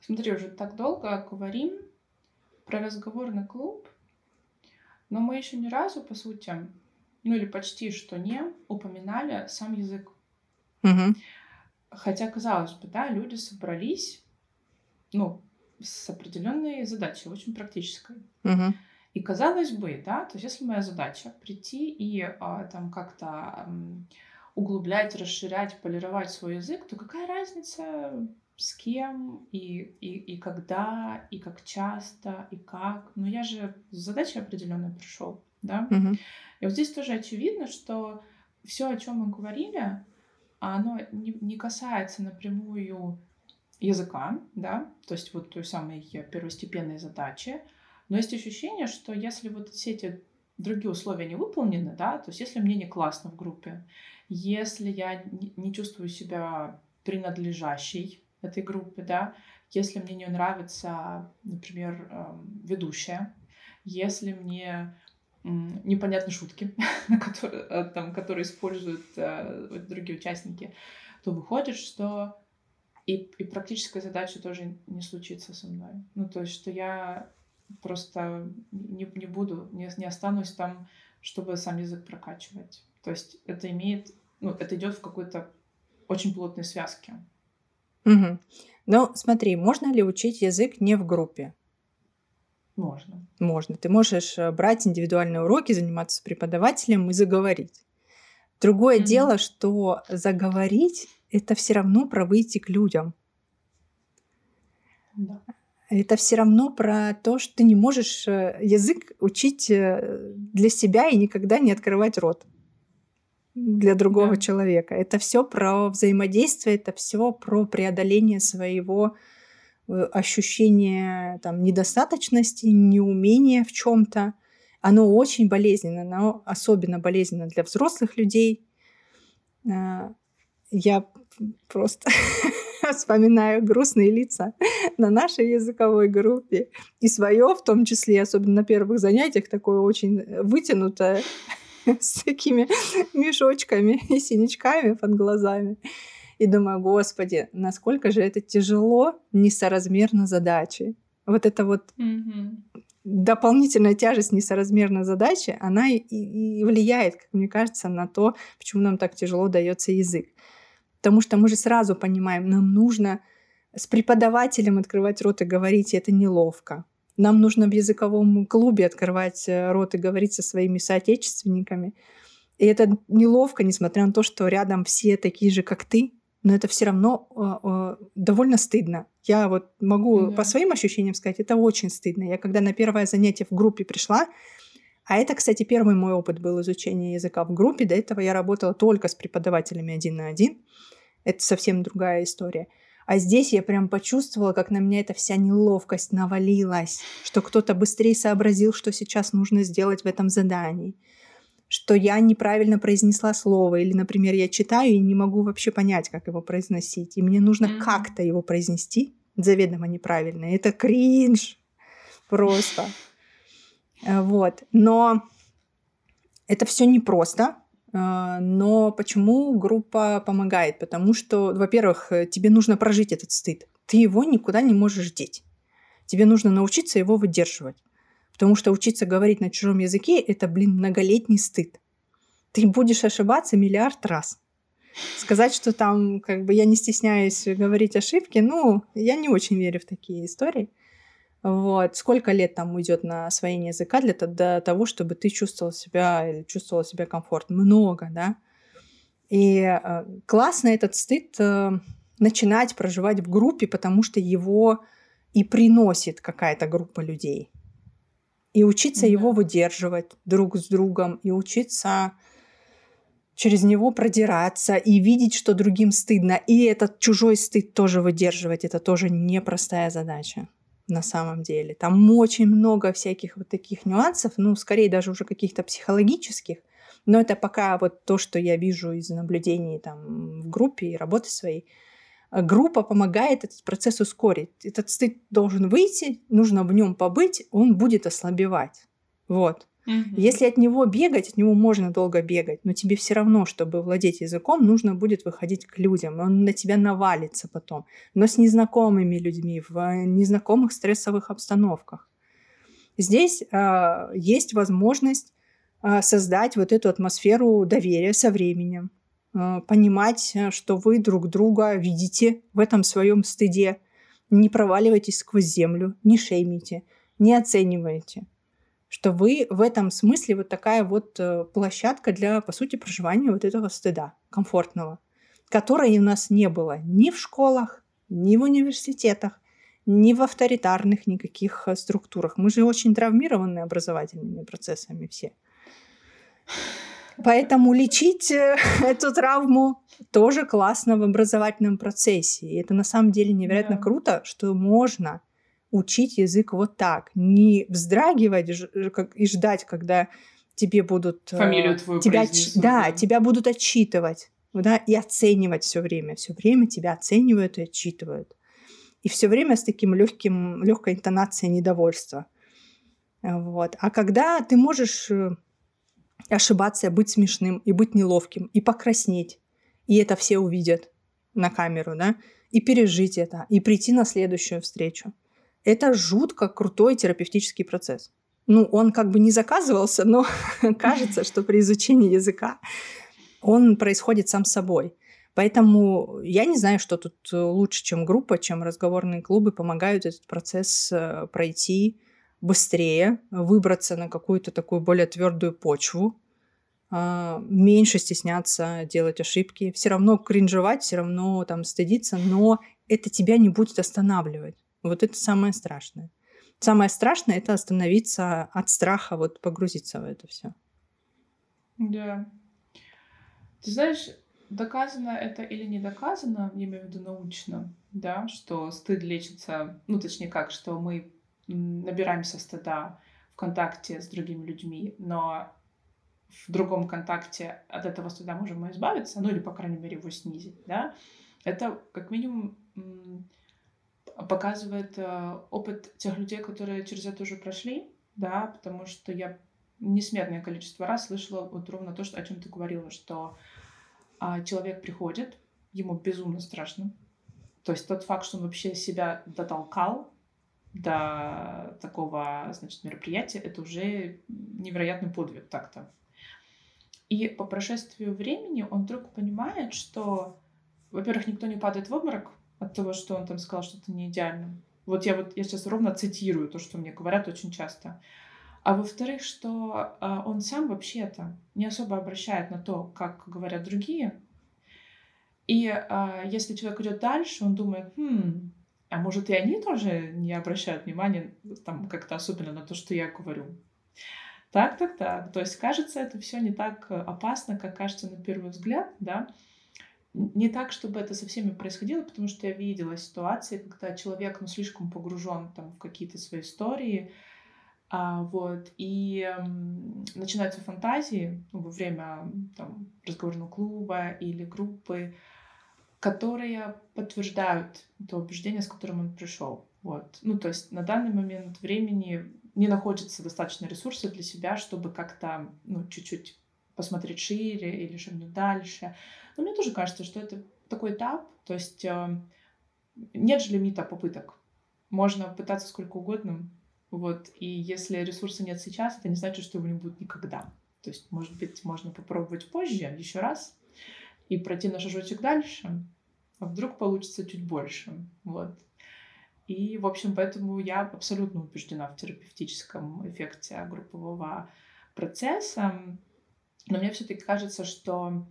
смотри, уже так долго говорим про разговорный клуб, но мы еще ни разу, по сути, ну или почти что не упоминали сам язык. Угу. Хотя, казалось бы, да, люди собрались, ну, с определенной задачей, очень практической. Угу. И казалось бы, да, то есть если моя задача прийти и а, там как-то... углублять, расширять, полировать свой язык, то какая разница с кем и, и, и когда, и как часто, и как. Но я же с задачей определенной пришел, да? Угу. И вот здесь тоже очевидно, что все, о чем мы говорили, оно не, не касается напрямую языка, да, то есть вот той самой первостепенной задачи, но есть ощущение, что если вот все эти другие условия не выполнены, да, то есть если мне не классно в группе, если я не чувствую себя принадлежащей этой группе, да, если мне не нравится, например, ведущая, если мне непонятны шутки, которые, там, которые используют другие участники, то выходит, что и, и практическая задача тоже не случится со мной. Ну, то есть, что я просто не, не буду, не, не останусь там, чтобы сам язык прокачивать. То есть это имеет, ну, это идет в какой-то очень плотной связке. Угу. Ну, смотри, можно ли учить язык не в группе? Можно. Можно. Ты можешь брать индивидуальные уроки, заниматься с преподавателем и заговорить. Другое угу. дело, что заговорить — это все равно про выйти к людям. Да. Это все равно про то, что ты не можешь язык учить для себя и никогда не открывать рот для другого да. человека. Это все про взаимодействие, это все про преодоление своего ощущения там, недостаточности, неумения в чем-то. Оно очень болезненно, оно особенно болезненно для взрослых людей. Я просто вспоминаю грустные лица на нашей языковой группе. И свое, в том числе, особенно на первых занятиях, такое очень вытянутое, с такими мешочками и синячками под глазами. И думаю, господи, насколько же это тяжело, несоразмерно задачи. Вот эта вот mm-hmm. дополнительная тяжесть несоразмерно задачи, она и, и влияет, как мне кажется, на то, почему нам так тяжело дается язык. Потому что мы же сразу понимаем, нам нужно с преподавателем открывать рот и говорить, и это неловко. Нам нужно в языковом клубе открывать рот и говорить со своими соотечественниками. И это неловко, несмотря на то, что рядом все такие же, как ты, но это все равно э, э, довольно стыдно. Я вот могу mm-hmm. по своим ощущениям сказать, это очень стыдно. Я когда на первое занятие в группе пришла, а это, кстати, первый мой опыт был изучения языка в группе, до этого я работала только с преподавателями один на один, это совсем другая история. А здесь я прям почувствовала, как на меня эта вся неловкость навалилась, что кто-то быстрее сообразил, что сейчас нужно сделать в этом задании, что я неправильно произнесла слово, или, например, я читаю и не могу вообще понять, как его произносить, и мне нужно mm-hmm. как-то его произнести заведомо неправильно. Это кринж просто. Вот. Но это все непросто. Но почему группа помогает? Потому что, во-первых, тебе нужно прожить этот стыд. Ты его никуда не можешь деть. Тебе нужно научиться его выдерживать. Потому что учиться говорить на чужом языке – это, блин, многолетний стыд. Ты будешь ошибаться миллиард раз. Сказать, что там, как бы, я не стесняюсь говорить ошибки, ну, я не очень верю в такие истории. Вот. Сколько лет там уйдет на освоение языка для, для того, чтобы ты чувствовал себя или чувствовала себя комфортно? Много, да? И э, классно этот стыд э, начинать проживать в группе, потому что его и приносит какая-то группа людей. И учиться mm-hmm. его выдерживать друг с другом, и учиться через него продираться, и видеть, что другим стыдно. И этот чужой стыд тоже выдерживать. Это тоже непростая задача. На самом деле. Там очень много всяких вот таких нюансов, ну, скорее даже уже каких-то психологических, но это пока вот то, что я вижу из наблюдений там в группе и работы своей. Группа помогает этот процесс ускорить. Этот стыд должен выйти, нужно в нем побыть, он будет ослабевать. Вот. Mm-hmm. Если от него бегать, от него можно долго бегать, но тебе все равно, чтобы владеть языком, нужно будет выходить к людям. Он на тебя навалится потом, но с незнакомыми людьми, в незнакомых стрессовых обстановках. Здесь э, есть возможность э, создать вот эту атмосферу доверия со временем, э, понимать, что вы друг друга видите в этом своем стыде, не проваливайтесь сквозь землю, не шеймите, не оцениваете. Что вы в этом смысле вот такая вот площадка для, по сути, проживания вот этого стыда комфортного, которой у нас не было ни в школах, ни в университетах, ни в авторитарных никаких структурах. Мы же очень травмированы образовательными процессами все. Поэтому лечить эту травму тоже классно в образовательном процессе. И это на самом деле невероятно yeah. круто, что можно... учить язык вот так, не вздрагивать и ждать, когда тебе будут... Фамилию твою тебя, да, да, тебя будут отчитывать, да, и оценивать все время. Все время тебя оценивают и отчитывают. И все время с таким легким, легкой интонацией недовольства. Вот. А когда ты можешь ошибаться, быть смешным и быть неловким, и покраснеть, и это все увидят на камеру, да, и пережить это, и прийти на следующую встречу. Это жутко крутой терапевтический процесс. Ну, он как бы не заказывался, но кажется, что при изучении языка он происходит сам собой. Поэтому я не знаю, что тут лучше, чем группа, чем разговорные клубы помогают этот процесс пройти быстрее, выбраться на какую-то такую более твердую почву, меньше стесняться делать ошибки, все равно кринжевать, все равно там стыдиться, но это тебя не будет останавливать. Вот это самое страшное. Самое страшное — это остановиться от страха, вот погрузиться в это все. Да. Ты знаешь, доказано это или не доказано, я имею в виду научно, да, что стыд лечится, ну, точнее как, что мы набираемся стыда в контакте с другими людьми, но в другом контакте от этого стыда можем избавиться, ну, или, по крайней мере, его снизить, да. Это, как минимум... показывает э, опыт тех людей, которые через это уже прошли, да, потому что я несметное количество раз слышала вот ровно то, что, о чем ты говорила, что э, человек приходит, ему безумно страшно, то есть тот факт, что он вообще себя дотолкал до такого, значит, мероприятия, это уже невероятный подвиг так-то. И по прошествию времени он вдруг понимает, что, во-первых, никто не падает в обморок от того, что он там сказал что-то не идеально. Вот я вот я сейчас ровно цитирую то, что мне говорят очень часто. А во-вторых, что э, он сам вообще-то не особо обращает на то, как говорят другие. И э, если человек идет дальше, он думает, хм, а может и они тоже не обращают внимания там как-то особенно на то, что я говорю. Так, так, так. То есть кажется, это все не так опасно, как кажется на первый взгляд, да. Не так, чтобы это со всеми происходило, потому что я видела ситуации, когда человек, ну, слишком погружен там в какие-то свои истории, а, вот, и э, начинаются фантазии, ну, во время там разговорного клуба или группы, которые подтверждают то убеждение, с которым он пришел, вот. Ну, то есть на данный момент времени не находится достаточно ресурсов для себя, чтобы как-то, ну, чуть-чуть посмотреть шире или шагнуть дальше. Но мне тоже кажется, что это такой этап, то есть нет же лимита попыток. Можно пытаться сколько угодно, вот, и если ресурса нет сейчас, это не значит, что его не будет никогда. То есть, может быть, можно попробовать позже еще раз и пройти на шажочек дальше, а вдруг получится чуть больше, вот. И, в общем, поэтому я абсолютно убеждена в терапевтическом эффекте группового процесса. Но мне все-таки кажется, что...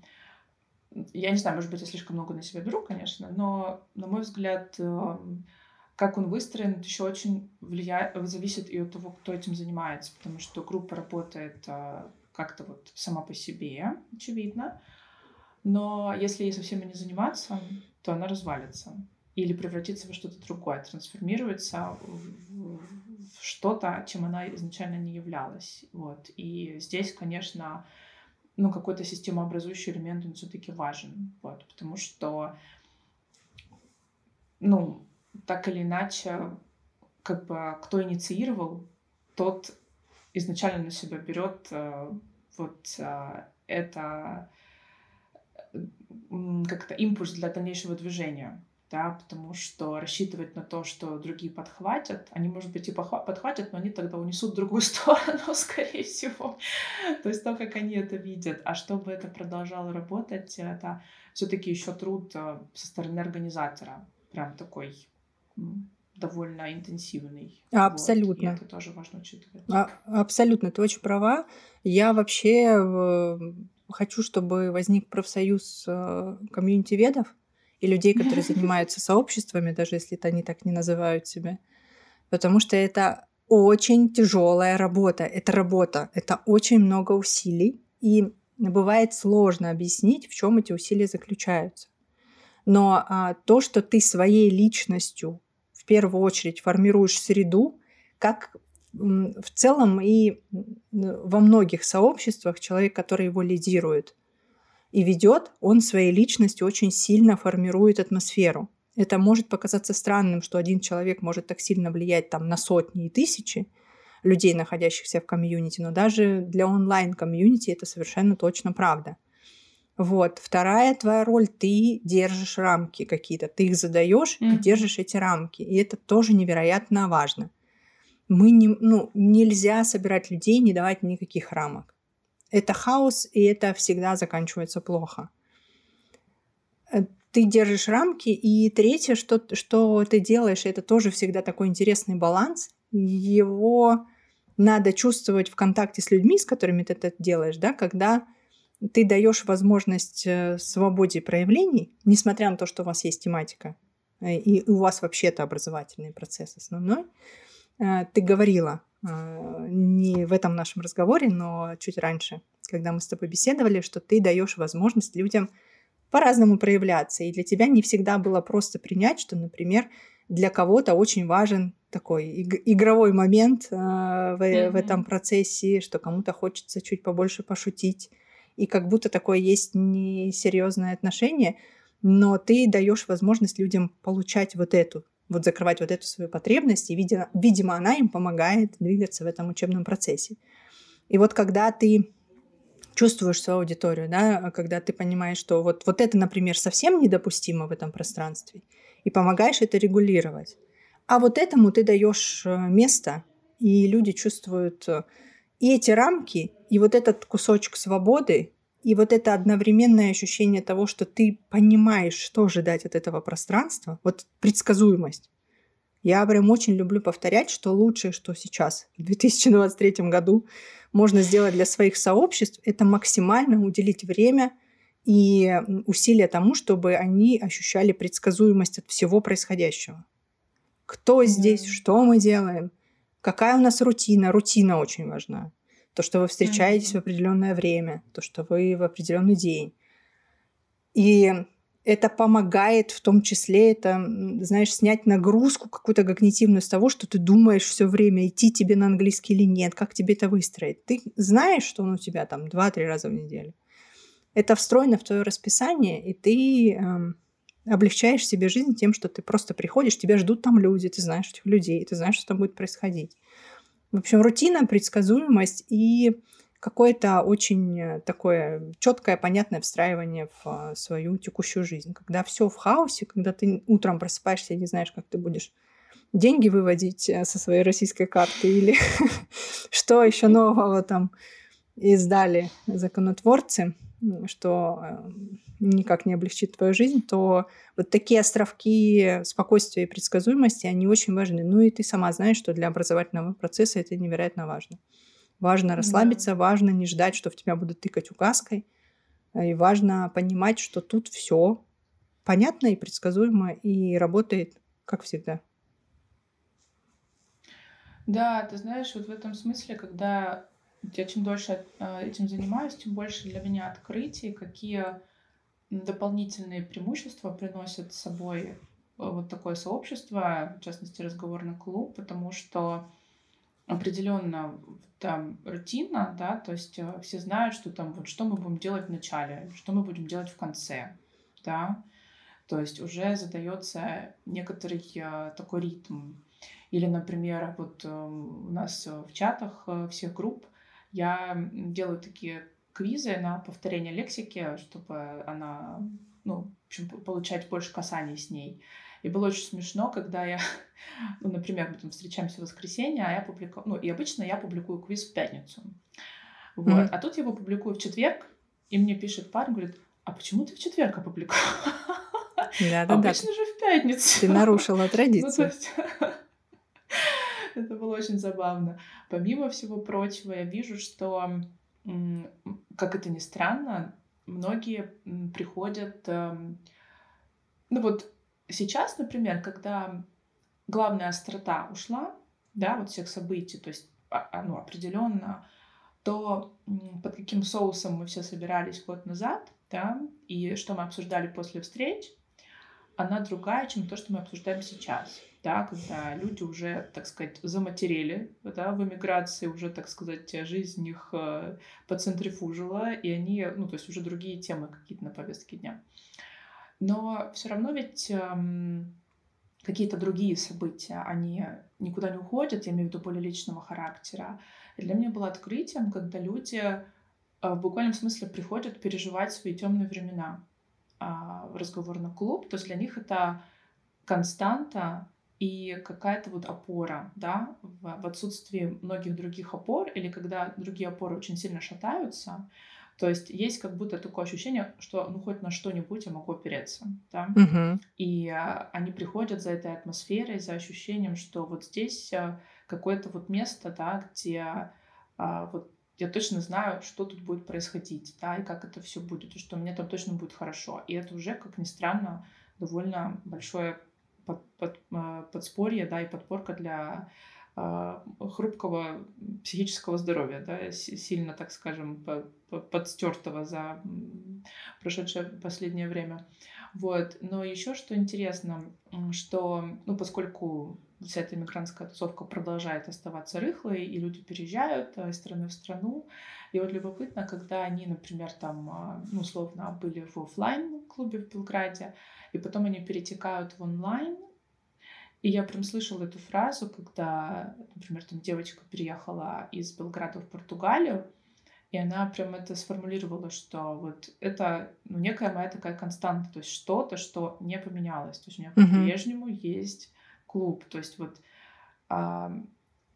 Я не знаю, может быть, я слишком много на себя беру, конечно, но, на мой взгляд, как он выстроен, еще очень влия... зависит и от того, кто этим занимается, потому что группа работает как-то вот сама по себе, очевидно, но если ей совсем не заниматься, то она развалится или превратится во что-то другое, трансформируется в что-то, чем она изначально не являлась. Вот. И здесь, конечно... ну, какой-то системообразующий элемент, он все-таки важен, вот, потому что, ну, так или иначе, как бы, кто инициировал, тот изначально на себя берет вот это как-то импульс для дальнейшего движения, да, потому что рассчитывать на то, что другие подхватят, они, может быть, и подхватят, но они тогда унесут в другую сторону, скорее всего. То есть то, как они это видят. А чтобы это продолжало работать, это все-таки еще труд со стороны организатора. Прям такой довольно интенсивный. Абсолютно. Вот. И это тоже важно учитывать. А, абсолютно, ты очень права. Я вообще хочу, чтобы возник профсоюз комьюнити-ведов, и людей, которые занимаются сообществами, даже если они так не называют себя. Потому что это очень тяжелая работа. Это работа. Это очень много усилий. И бывает сложно объяснить, в чем эти усилия заключаются. Но а, то, что ты своей личностью в первую очередь формируешь среду, как м, в целом и во многих сообществах человек, который его лидирует, и ведет, он своей личностью очень сильно формирует атмосферу. Это может показаться странным, что один человек может так сильно влиять там, на сотни и тысячи людей, находящихся в комьюнити, но даже для онлайн-комьюнити это совершенно точно правда. Вот. Вторая твоя роль – ты держишь рамки какие-то, ты их задаешь mm-hmm. и держишь эти рамки, и это тоже невероятно важно. Мы не, ну, нельзя собирать людей, не давать никаких рамок. Это хаос, и это всегда заканчивается плохо. Ты держишь рамки, и третье, что, что ты делаешь, это тоже всегда такой интересный баланс. Его надо чувствовать в контакте с людьми, с которыми ты это делаешь, да, когда ты даешь возможность свободе проявлений, несмотря на то, что у вас есть тематика, и у вас вообще-то образовательный процесс основной. Ты говорила, не в этом нашем разговоре, но чуть раньше, когда мы с тобой беседовали, что ты даешь возможность людям по-разному проявляться. И для тебя не всегда было просто принять, что, например, для кого-то очень важен такой иг- игровой момент э, в, mm-hmm. в этом процессе, что кому-то хочется чуть побольше пошутить. И как будто такое есть несерьезное отношение, но ты даешь возможность людям получать вот эту вот закрывать вот эту свою потребность, и, видимо, она им помогает двигаться в этом учебном процессе. И вот когда ты чувствуешь свою аудиторию, да, когда ты понимаешь, что вот, вот это, например, совсем недопустимо в этом пространстве, и помогаешь это регулировать. А вот этому ты даешь место, и люди чувствуют и эти рамки, и вот этот кусочек свободы, и вот это одновременное ощущение того, что ты понимаешь, что ожидать от этого пространства, вот предсказуемость. Я прям очень люблю повторять, что лучшее, что сейчас, в две тысячи двадцать третьем году, можно сделать для своих сообществ, это максимально уделить время и усилия тому, чтобы они ощущали предсказуемость от всего происходящего. Кто здесь, mm-hmm. что мы делаем, какая у нас рутина. Рутина очень важна. То, что вы встречаетесь mm-hmm. в определенное время, то, что вы в определенный день. И это помогает в том числе, это, знаешь, снять нагрузку какую-то когнитивную с того, что ты думаешь все время, идти тебе на английский или нет, как тебе это выстроить. Ты знаешь, что он у тебя там два-три раза в неделю. Это встроено в твое расписание, и ты э, облегчаешь себе жизнь тем, что ты просто приходишь, тебя ждут там люди, ты знаешь этих людей, ты знаешь, что там будет происходить. В общем, рутина, предсказуемость и какое-то очень такое четкое, понятное встраивание в свою текущую жизнь. Когда все в хаосе, когда ты утром просыпаешься и не знаешь, как ты будешь деньги выводить со своей российской карты или что еще нового там издали законотворцы, что никак не облегчит твою жизнь, то вот такие островки спокойствия и предсказуемости, они очень важны. Ну и ты сама знаешь, что для образовательного процесса это невероятно важно. Важно расслабиться, да. Важно не ждать, что в тебя будут тыкать указкой. И важно понимать, что тут все понятно и предсказуемо, и работает, как всегда. Да, ты знаешь, вот в этом смысле, когда я чем дольше этим занимаюсь, тем больше для меня открытий, какие дополнительные преимущества приносят с собой вот такое сообщество, в частности, разговорный клуб, потому что определенно там рутина, да, то есть все знают, что там вот что мы будем делать в начале, что мы будем делать в конце, да, то есть уже задается некоторый такой ритм. Или, например, вот у нас в чатах всех групп я делаю такие квизы на повторение лексики, чтобы она, ну, в общем, получать больше касаний с ней. И было очень смешно, когда я, ну, например, мы там встречаемся в воскресенье, а я публикую, ну, и обычно я публикую квиз в пятницу. Вот. Mm-hmm. А тут я его публикую в четверг, и мне пишет парень, говорит, а почему ты в четверг опубликовала? Обычно же в пятницу. Ты нарушила традицию. Это было очень забавно. Помимо всего прочего, я вижу, что, как это ни странно, многие приходят, ну вот, сейчас, например, когда главная острота ушла, да, вот всех событий, то есть оно определенно, то под каким соусом мы все собирались год назад, да, и что мы обсуждали после встреч, она другая, чем то, что мы обсуждаем сейчас, да, когда люди уже, так сказать, заматерели, да, в эмиграции уже, так сказать, жизнь их поцентрифужила, и они, ну, то есть уже другие темы какие-то на повестке дня. Но все равно ведь эм, какие-то другие события, они никуда не уходят, я имею в виду более личного характера. И для меня было открытием, когда люди э, в буквальном смысле приходят переживать свои темные времена э, в разговорный клуб. То есть для них это константа и какая-то вот опора, да, в, в отсутствии многих других опор, или когда другие опоры очень сильно шатаются. То есть есть как будто такое ощущение, что ну хоть на что-нибудь я могу опереться, да? Угу. И а, они приходят за этой атмосферой, за ощущением, что вот здесь а, какое-то вот место, да, где а, вот я точно знаю, что тут будет происходить, да, и как это все будет, и что мне там точно будет хорошо. И это уже, как ни странно, довольно большое под, под, подспорье, да, и подпорка для хрупкого психического здоровья, да, сильно, так скажем, подстёртого за прошедшее последнее время. Вот. Но еще что интересно, что, ну, поскольку вся эта мигрантская тусовка продолжает оставаться рыхлой, и люди переезжают из страны в страну, и вот любопытно, когда они, например, там, ну, условно, были в офлайн-клубе в Белграде, и потом они перетекают в онлайн. И я прям слышала эту фразу, когда, например, там девочка переехала из Белграда в Португалию, и она прям это сформулировала, что вот это, ну, некая моя такая константа, то есть что-то, что не поменялось. То есть у меня mm-hmm. по-прежнему есть клуб. То есть вот а,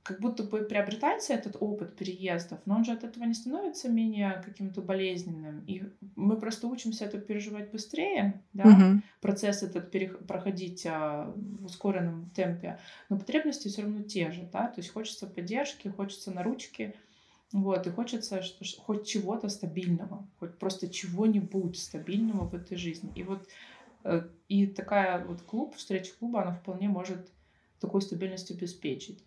как будто бы приобретается этот опыт переездов, но он же от этого не становится менее каким-то болезненным. И мы просто учимся это переживать быстрее, да? Угу. Процесс этот пере- проходить а, в ускоренном темпе, но потребности все равно те же, да? То есть хочется поддержки, хочется наручки, Вот, и хочется что, хоть чего-то стабильного, хоть просто чего-нибудь стабильного в этой жизни. И вот и такая вот клуб, встреча клуба, она вполне может такую стабильность обеспечить.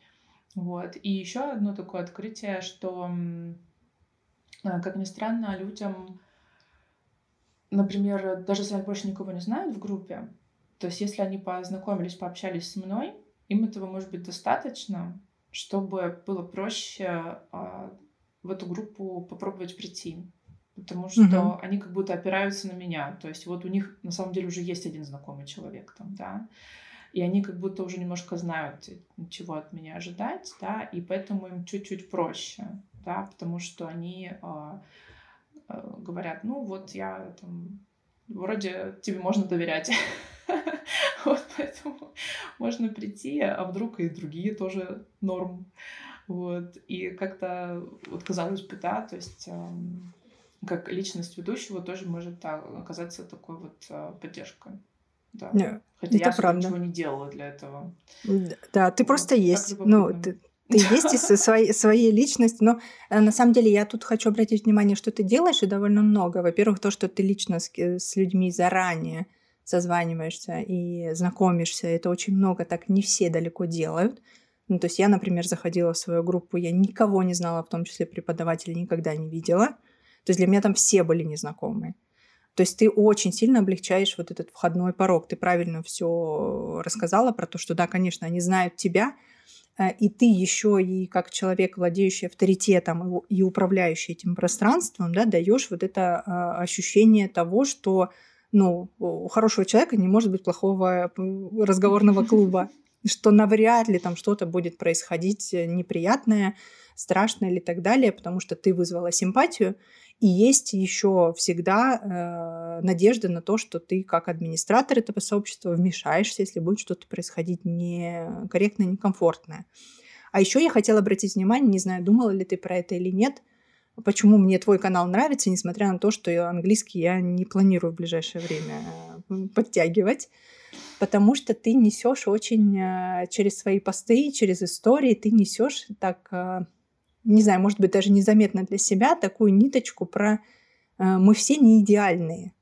Вот. И еще одно такое открытие, что, как ни странно, людям, например, даже если они больше никого не знают в группе, то есть если они познакомились, пообщались с мной, им этого может быть достаточно, чтобы было проще в эту группу попробовать прийти. Потому что mm-hmm. они как будто опираются на меня. То есть вот у них на самом деле уже есть один знакомый человек там, да. И они как будто уже немножко знают, чего от меня ожидать, да. И поэтому им чуть-чуть проще, да. Потому что они э, э, говорят, ну вот я там... Вроде тебе можно доверять. Вот поэтому можно прийти, а вдруг и другие тоже норм. Вот. И как-то, вот казалось бы, да, то есть... как личность ведущего тоже может так, оказаться такой вот э, поддержкой. Да. Yeah, хотя я особо ничего не делала для этого. Да, да ты вот, просто есть. Ну, ты, ты есть из своей, своей личности. Но на самом деле я тут хочу обратить внимание, что ты делаешь, и довольно много. Во-первых, то, что ты лично с, с людьми заранее созваниваешься и знакомишься, это очень много, так не все далеко делают. Ну, то есть я, например, заходила в свою группу, я никого не знала, в том числе преподавателей, никогда не видела. То есть для меня там все были незнакомые. То есть ты очень сильно облегчаешь вот этот входной порог. Ты правильно все рассказала про то, что да, конечно, они знают тебя, и ты еще и как человек, владеющий авторитетом и управляющий этим пространством, да, даешь вот это ощущение того, что ну, у хорошего человека не может быть плохого разговорного клуба, что навряд ли там что-то будет происходить неприятное, страшно или так далее, потому что ты вызвала симпатию, и есть еще всегда э, надежда на то, что ты как администратор этого сообщества вмешаешься, если будет что-то происходить некорректное, некомфортное. А еще я хотела обратить внимание, не знаю, думала ли ты про это или нет, почему мне твой канал нравится, несмотря на то, что английский я не планирую в ближайшее время подтягивать, потому что ты несешь очень через свои посты, через истории, ты несешь так... не знаю, может быть, даже незаметно для себя, такую ниточку про э, «мы все не идеальные».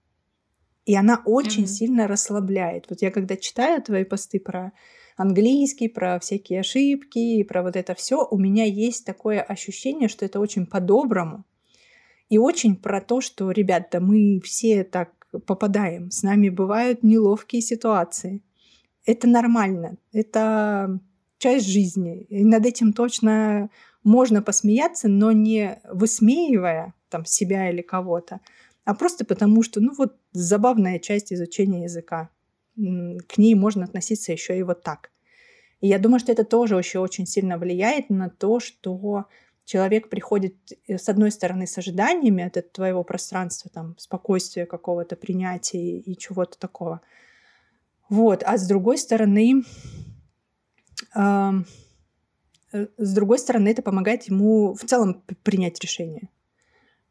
И она очень mm-hmm. сильно расслабляет. Вот я когда читаю твои посты про английский, про всякие ошибки, и про вот это все, у меня есть такое ощущение, что это очень по-доброму и очень про то, что, ребята, мы все так попадаем, с нами бывают неловкие ситуации. Это нормально, это часть жизни. И над этим точно... можно посмеяться, но не высмеивая там, себя или кого-то, а просто потому, что ну, вот, забавная часть изучения языка. К ней можно относиться еще и вот так. И я думаю, что это тоже еще очень сильно влияет на то, что человек приходит, с одной стороны, с ожиданиями от твоего пространства, там, спокойствия какого-то, принятия и чего-то такого. Вот. А с другой стороны... Э- С другой стороны, это помогает ему в целом принять решение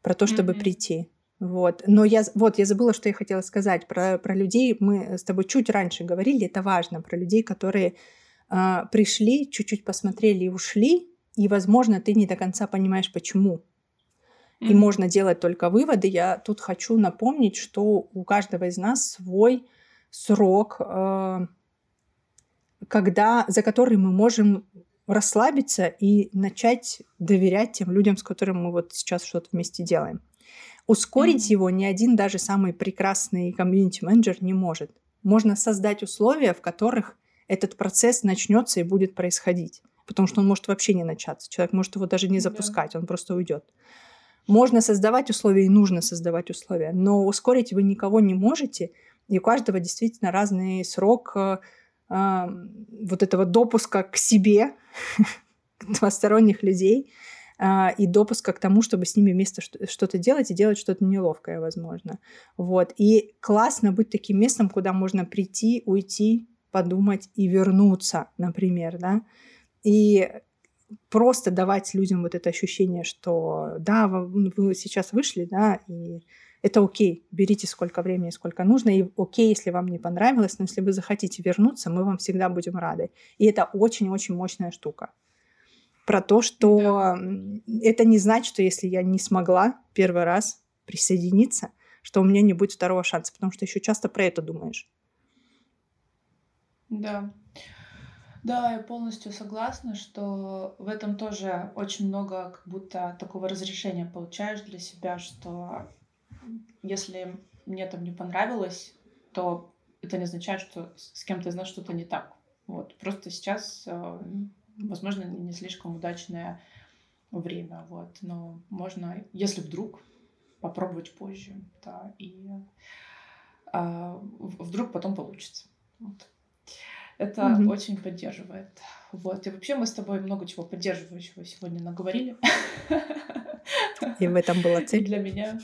про то, чтобы mm-hmm. прийти. Вот. Но я, вот, я забыла, что я хотела сказать про, про людей. Мы с тобой чуть раньше говорили, это важно, про людей, которые э, пришли, чуть-чуть посмотрели и ушли, и, возможно, ты не до конца понимаешь, почему. Mm-hmm. И можно делать только выводы. Я тут хочу напомнить, что у каждого из нас свой срок, э, когда, за который мы можем... расслабиться и начать доверять тем людям, с которыми мы вот сейчас что-то вместе делаем. Ускорить mm-hmm. его ни один даже самый прекрасный комьюнити-менеджер не может. Можно создать условия, в которых этот процесс начнется и будет происходить, потому что он может вообще не начаться. Человек может его даже не запускать, yeah. он просто уйдет. Можно создавать условия и нужно создавать условия, но ускорить вы никого не можете, и у каждого действительно разный срок вот этого допуска к себе, к посторонних людей, и допуска к тому, чтобы с ними вместе что-то делать и делать что-то неловкое, возможно. Вот. И классно быть таким местом, куда можно прийти, уйти, подумать и вернуться, например, да, и просто давать людям вот это ощущение, что да, вы сейчас вышли, да, и это окей, берите сколько времени, сколько нужно, и окей, если вам не понравилось, но если вы захотите вернуться, мы вам всегда будем рады. И это очень-очень мощная штука. про то, что да. это не значит, что если я не смогла первый раз присоединиться, что у меня не будет второго шанса, потому что еще часто про это думаешь. Да. Да, я полностью согласна, что в этом тоже очень много как будто такого разрешения получаешь для себя, что если мне там не понравилось, то это не означает, что с кем-то из нас что-то не так. Вот. Просто сейчас, возможно, не слишком удачное время. Вот. Но можно, если вдруг, попробовать позже. Да, и а, вдруг потом получится. Вот. Это mm-hmm. очень поддерживает. Вот. И вообще мы с тобой много чего поддерживающего сегодня наговорили. И в этом была цель. Для меня.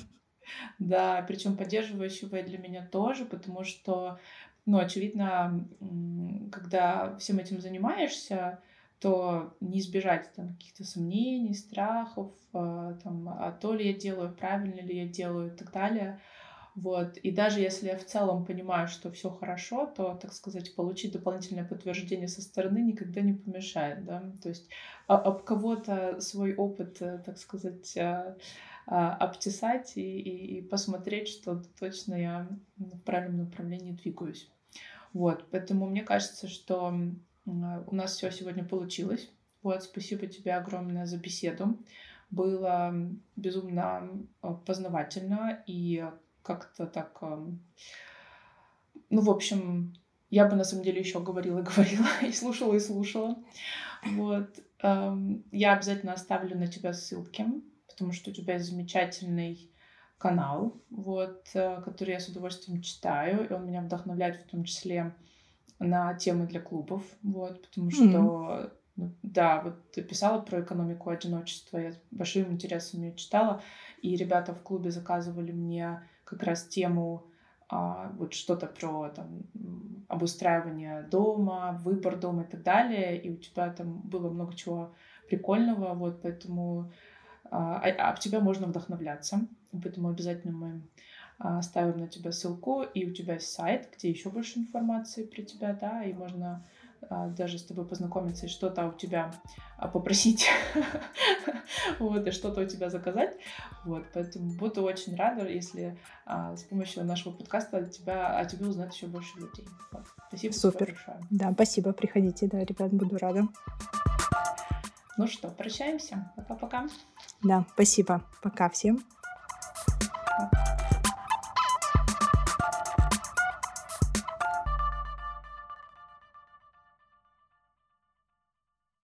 Да, причем поддерживающего и для меня тоже, потому что, ну, очевидно, когда всем этим занимаешься, то не избежать там каких-то сомнений, страхов, там, а то ли я делаю, правильно ли я делаю и так далее. Вот. И даже если я в целом понимаю, что все хорошо, то, так сказать, получить дополнительное подтверждение со стороны никогда не помешает, да. То есть об кого-то свой опыт, так сказать, обтесать и, и, и посмотреть, что точно я в правильном направлении двигаюсь. Вот. Поэтому мне кажется, что у нас все сегодня получилось. Вот. Спасибо тебе огромное за беседу. Было безумно познавательно и как-то так, ну, в общем, я бы на самом деле еще говорила, говорила и слушала, и слушала. Вот. Я обязательно оставлю на тебя ссылки, потому что у тебя есть замечательный канал, вот, который я с удовольствием читаю, и он меня вдохновляет в том числе на темы для клубов, вот, потому что, mm-hmm. да, вот ты писала про экономику одиночества, я с большим интересом ее читала, и ребята в клубе заказывали мне как раз тему, а, вот что-то про там, обустраивание дома, выбор дома и так далее. И у тебя там было много чего прикольного, вот, поэтому а, а, об тебя можно вдохновляться. Поэтому обязательно мы а, ставим на тебя ссылку. И у тебя есть сайт, где еще больше информации про тебя, да, и можно а, даже с тобой познакомиться и что-то у тебя а, попросить, вот, и что-то у тебя заказать. Вот, поэтому буду очень рада, если а, с помощью нашего подкаста тебя, о тебе узнать еще больше людей. Вот. Спасибо. Супер. Большое. Да, спасибо. Приходите, да, ребят, буду рада. Ну что, прощаемся. Пока-пока. Да, спасибо. Пока всем.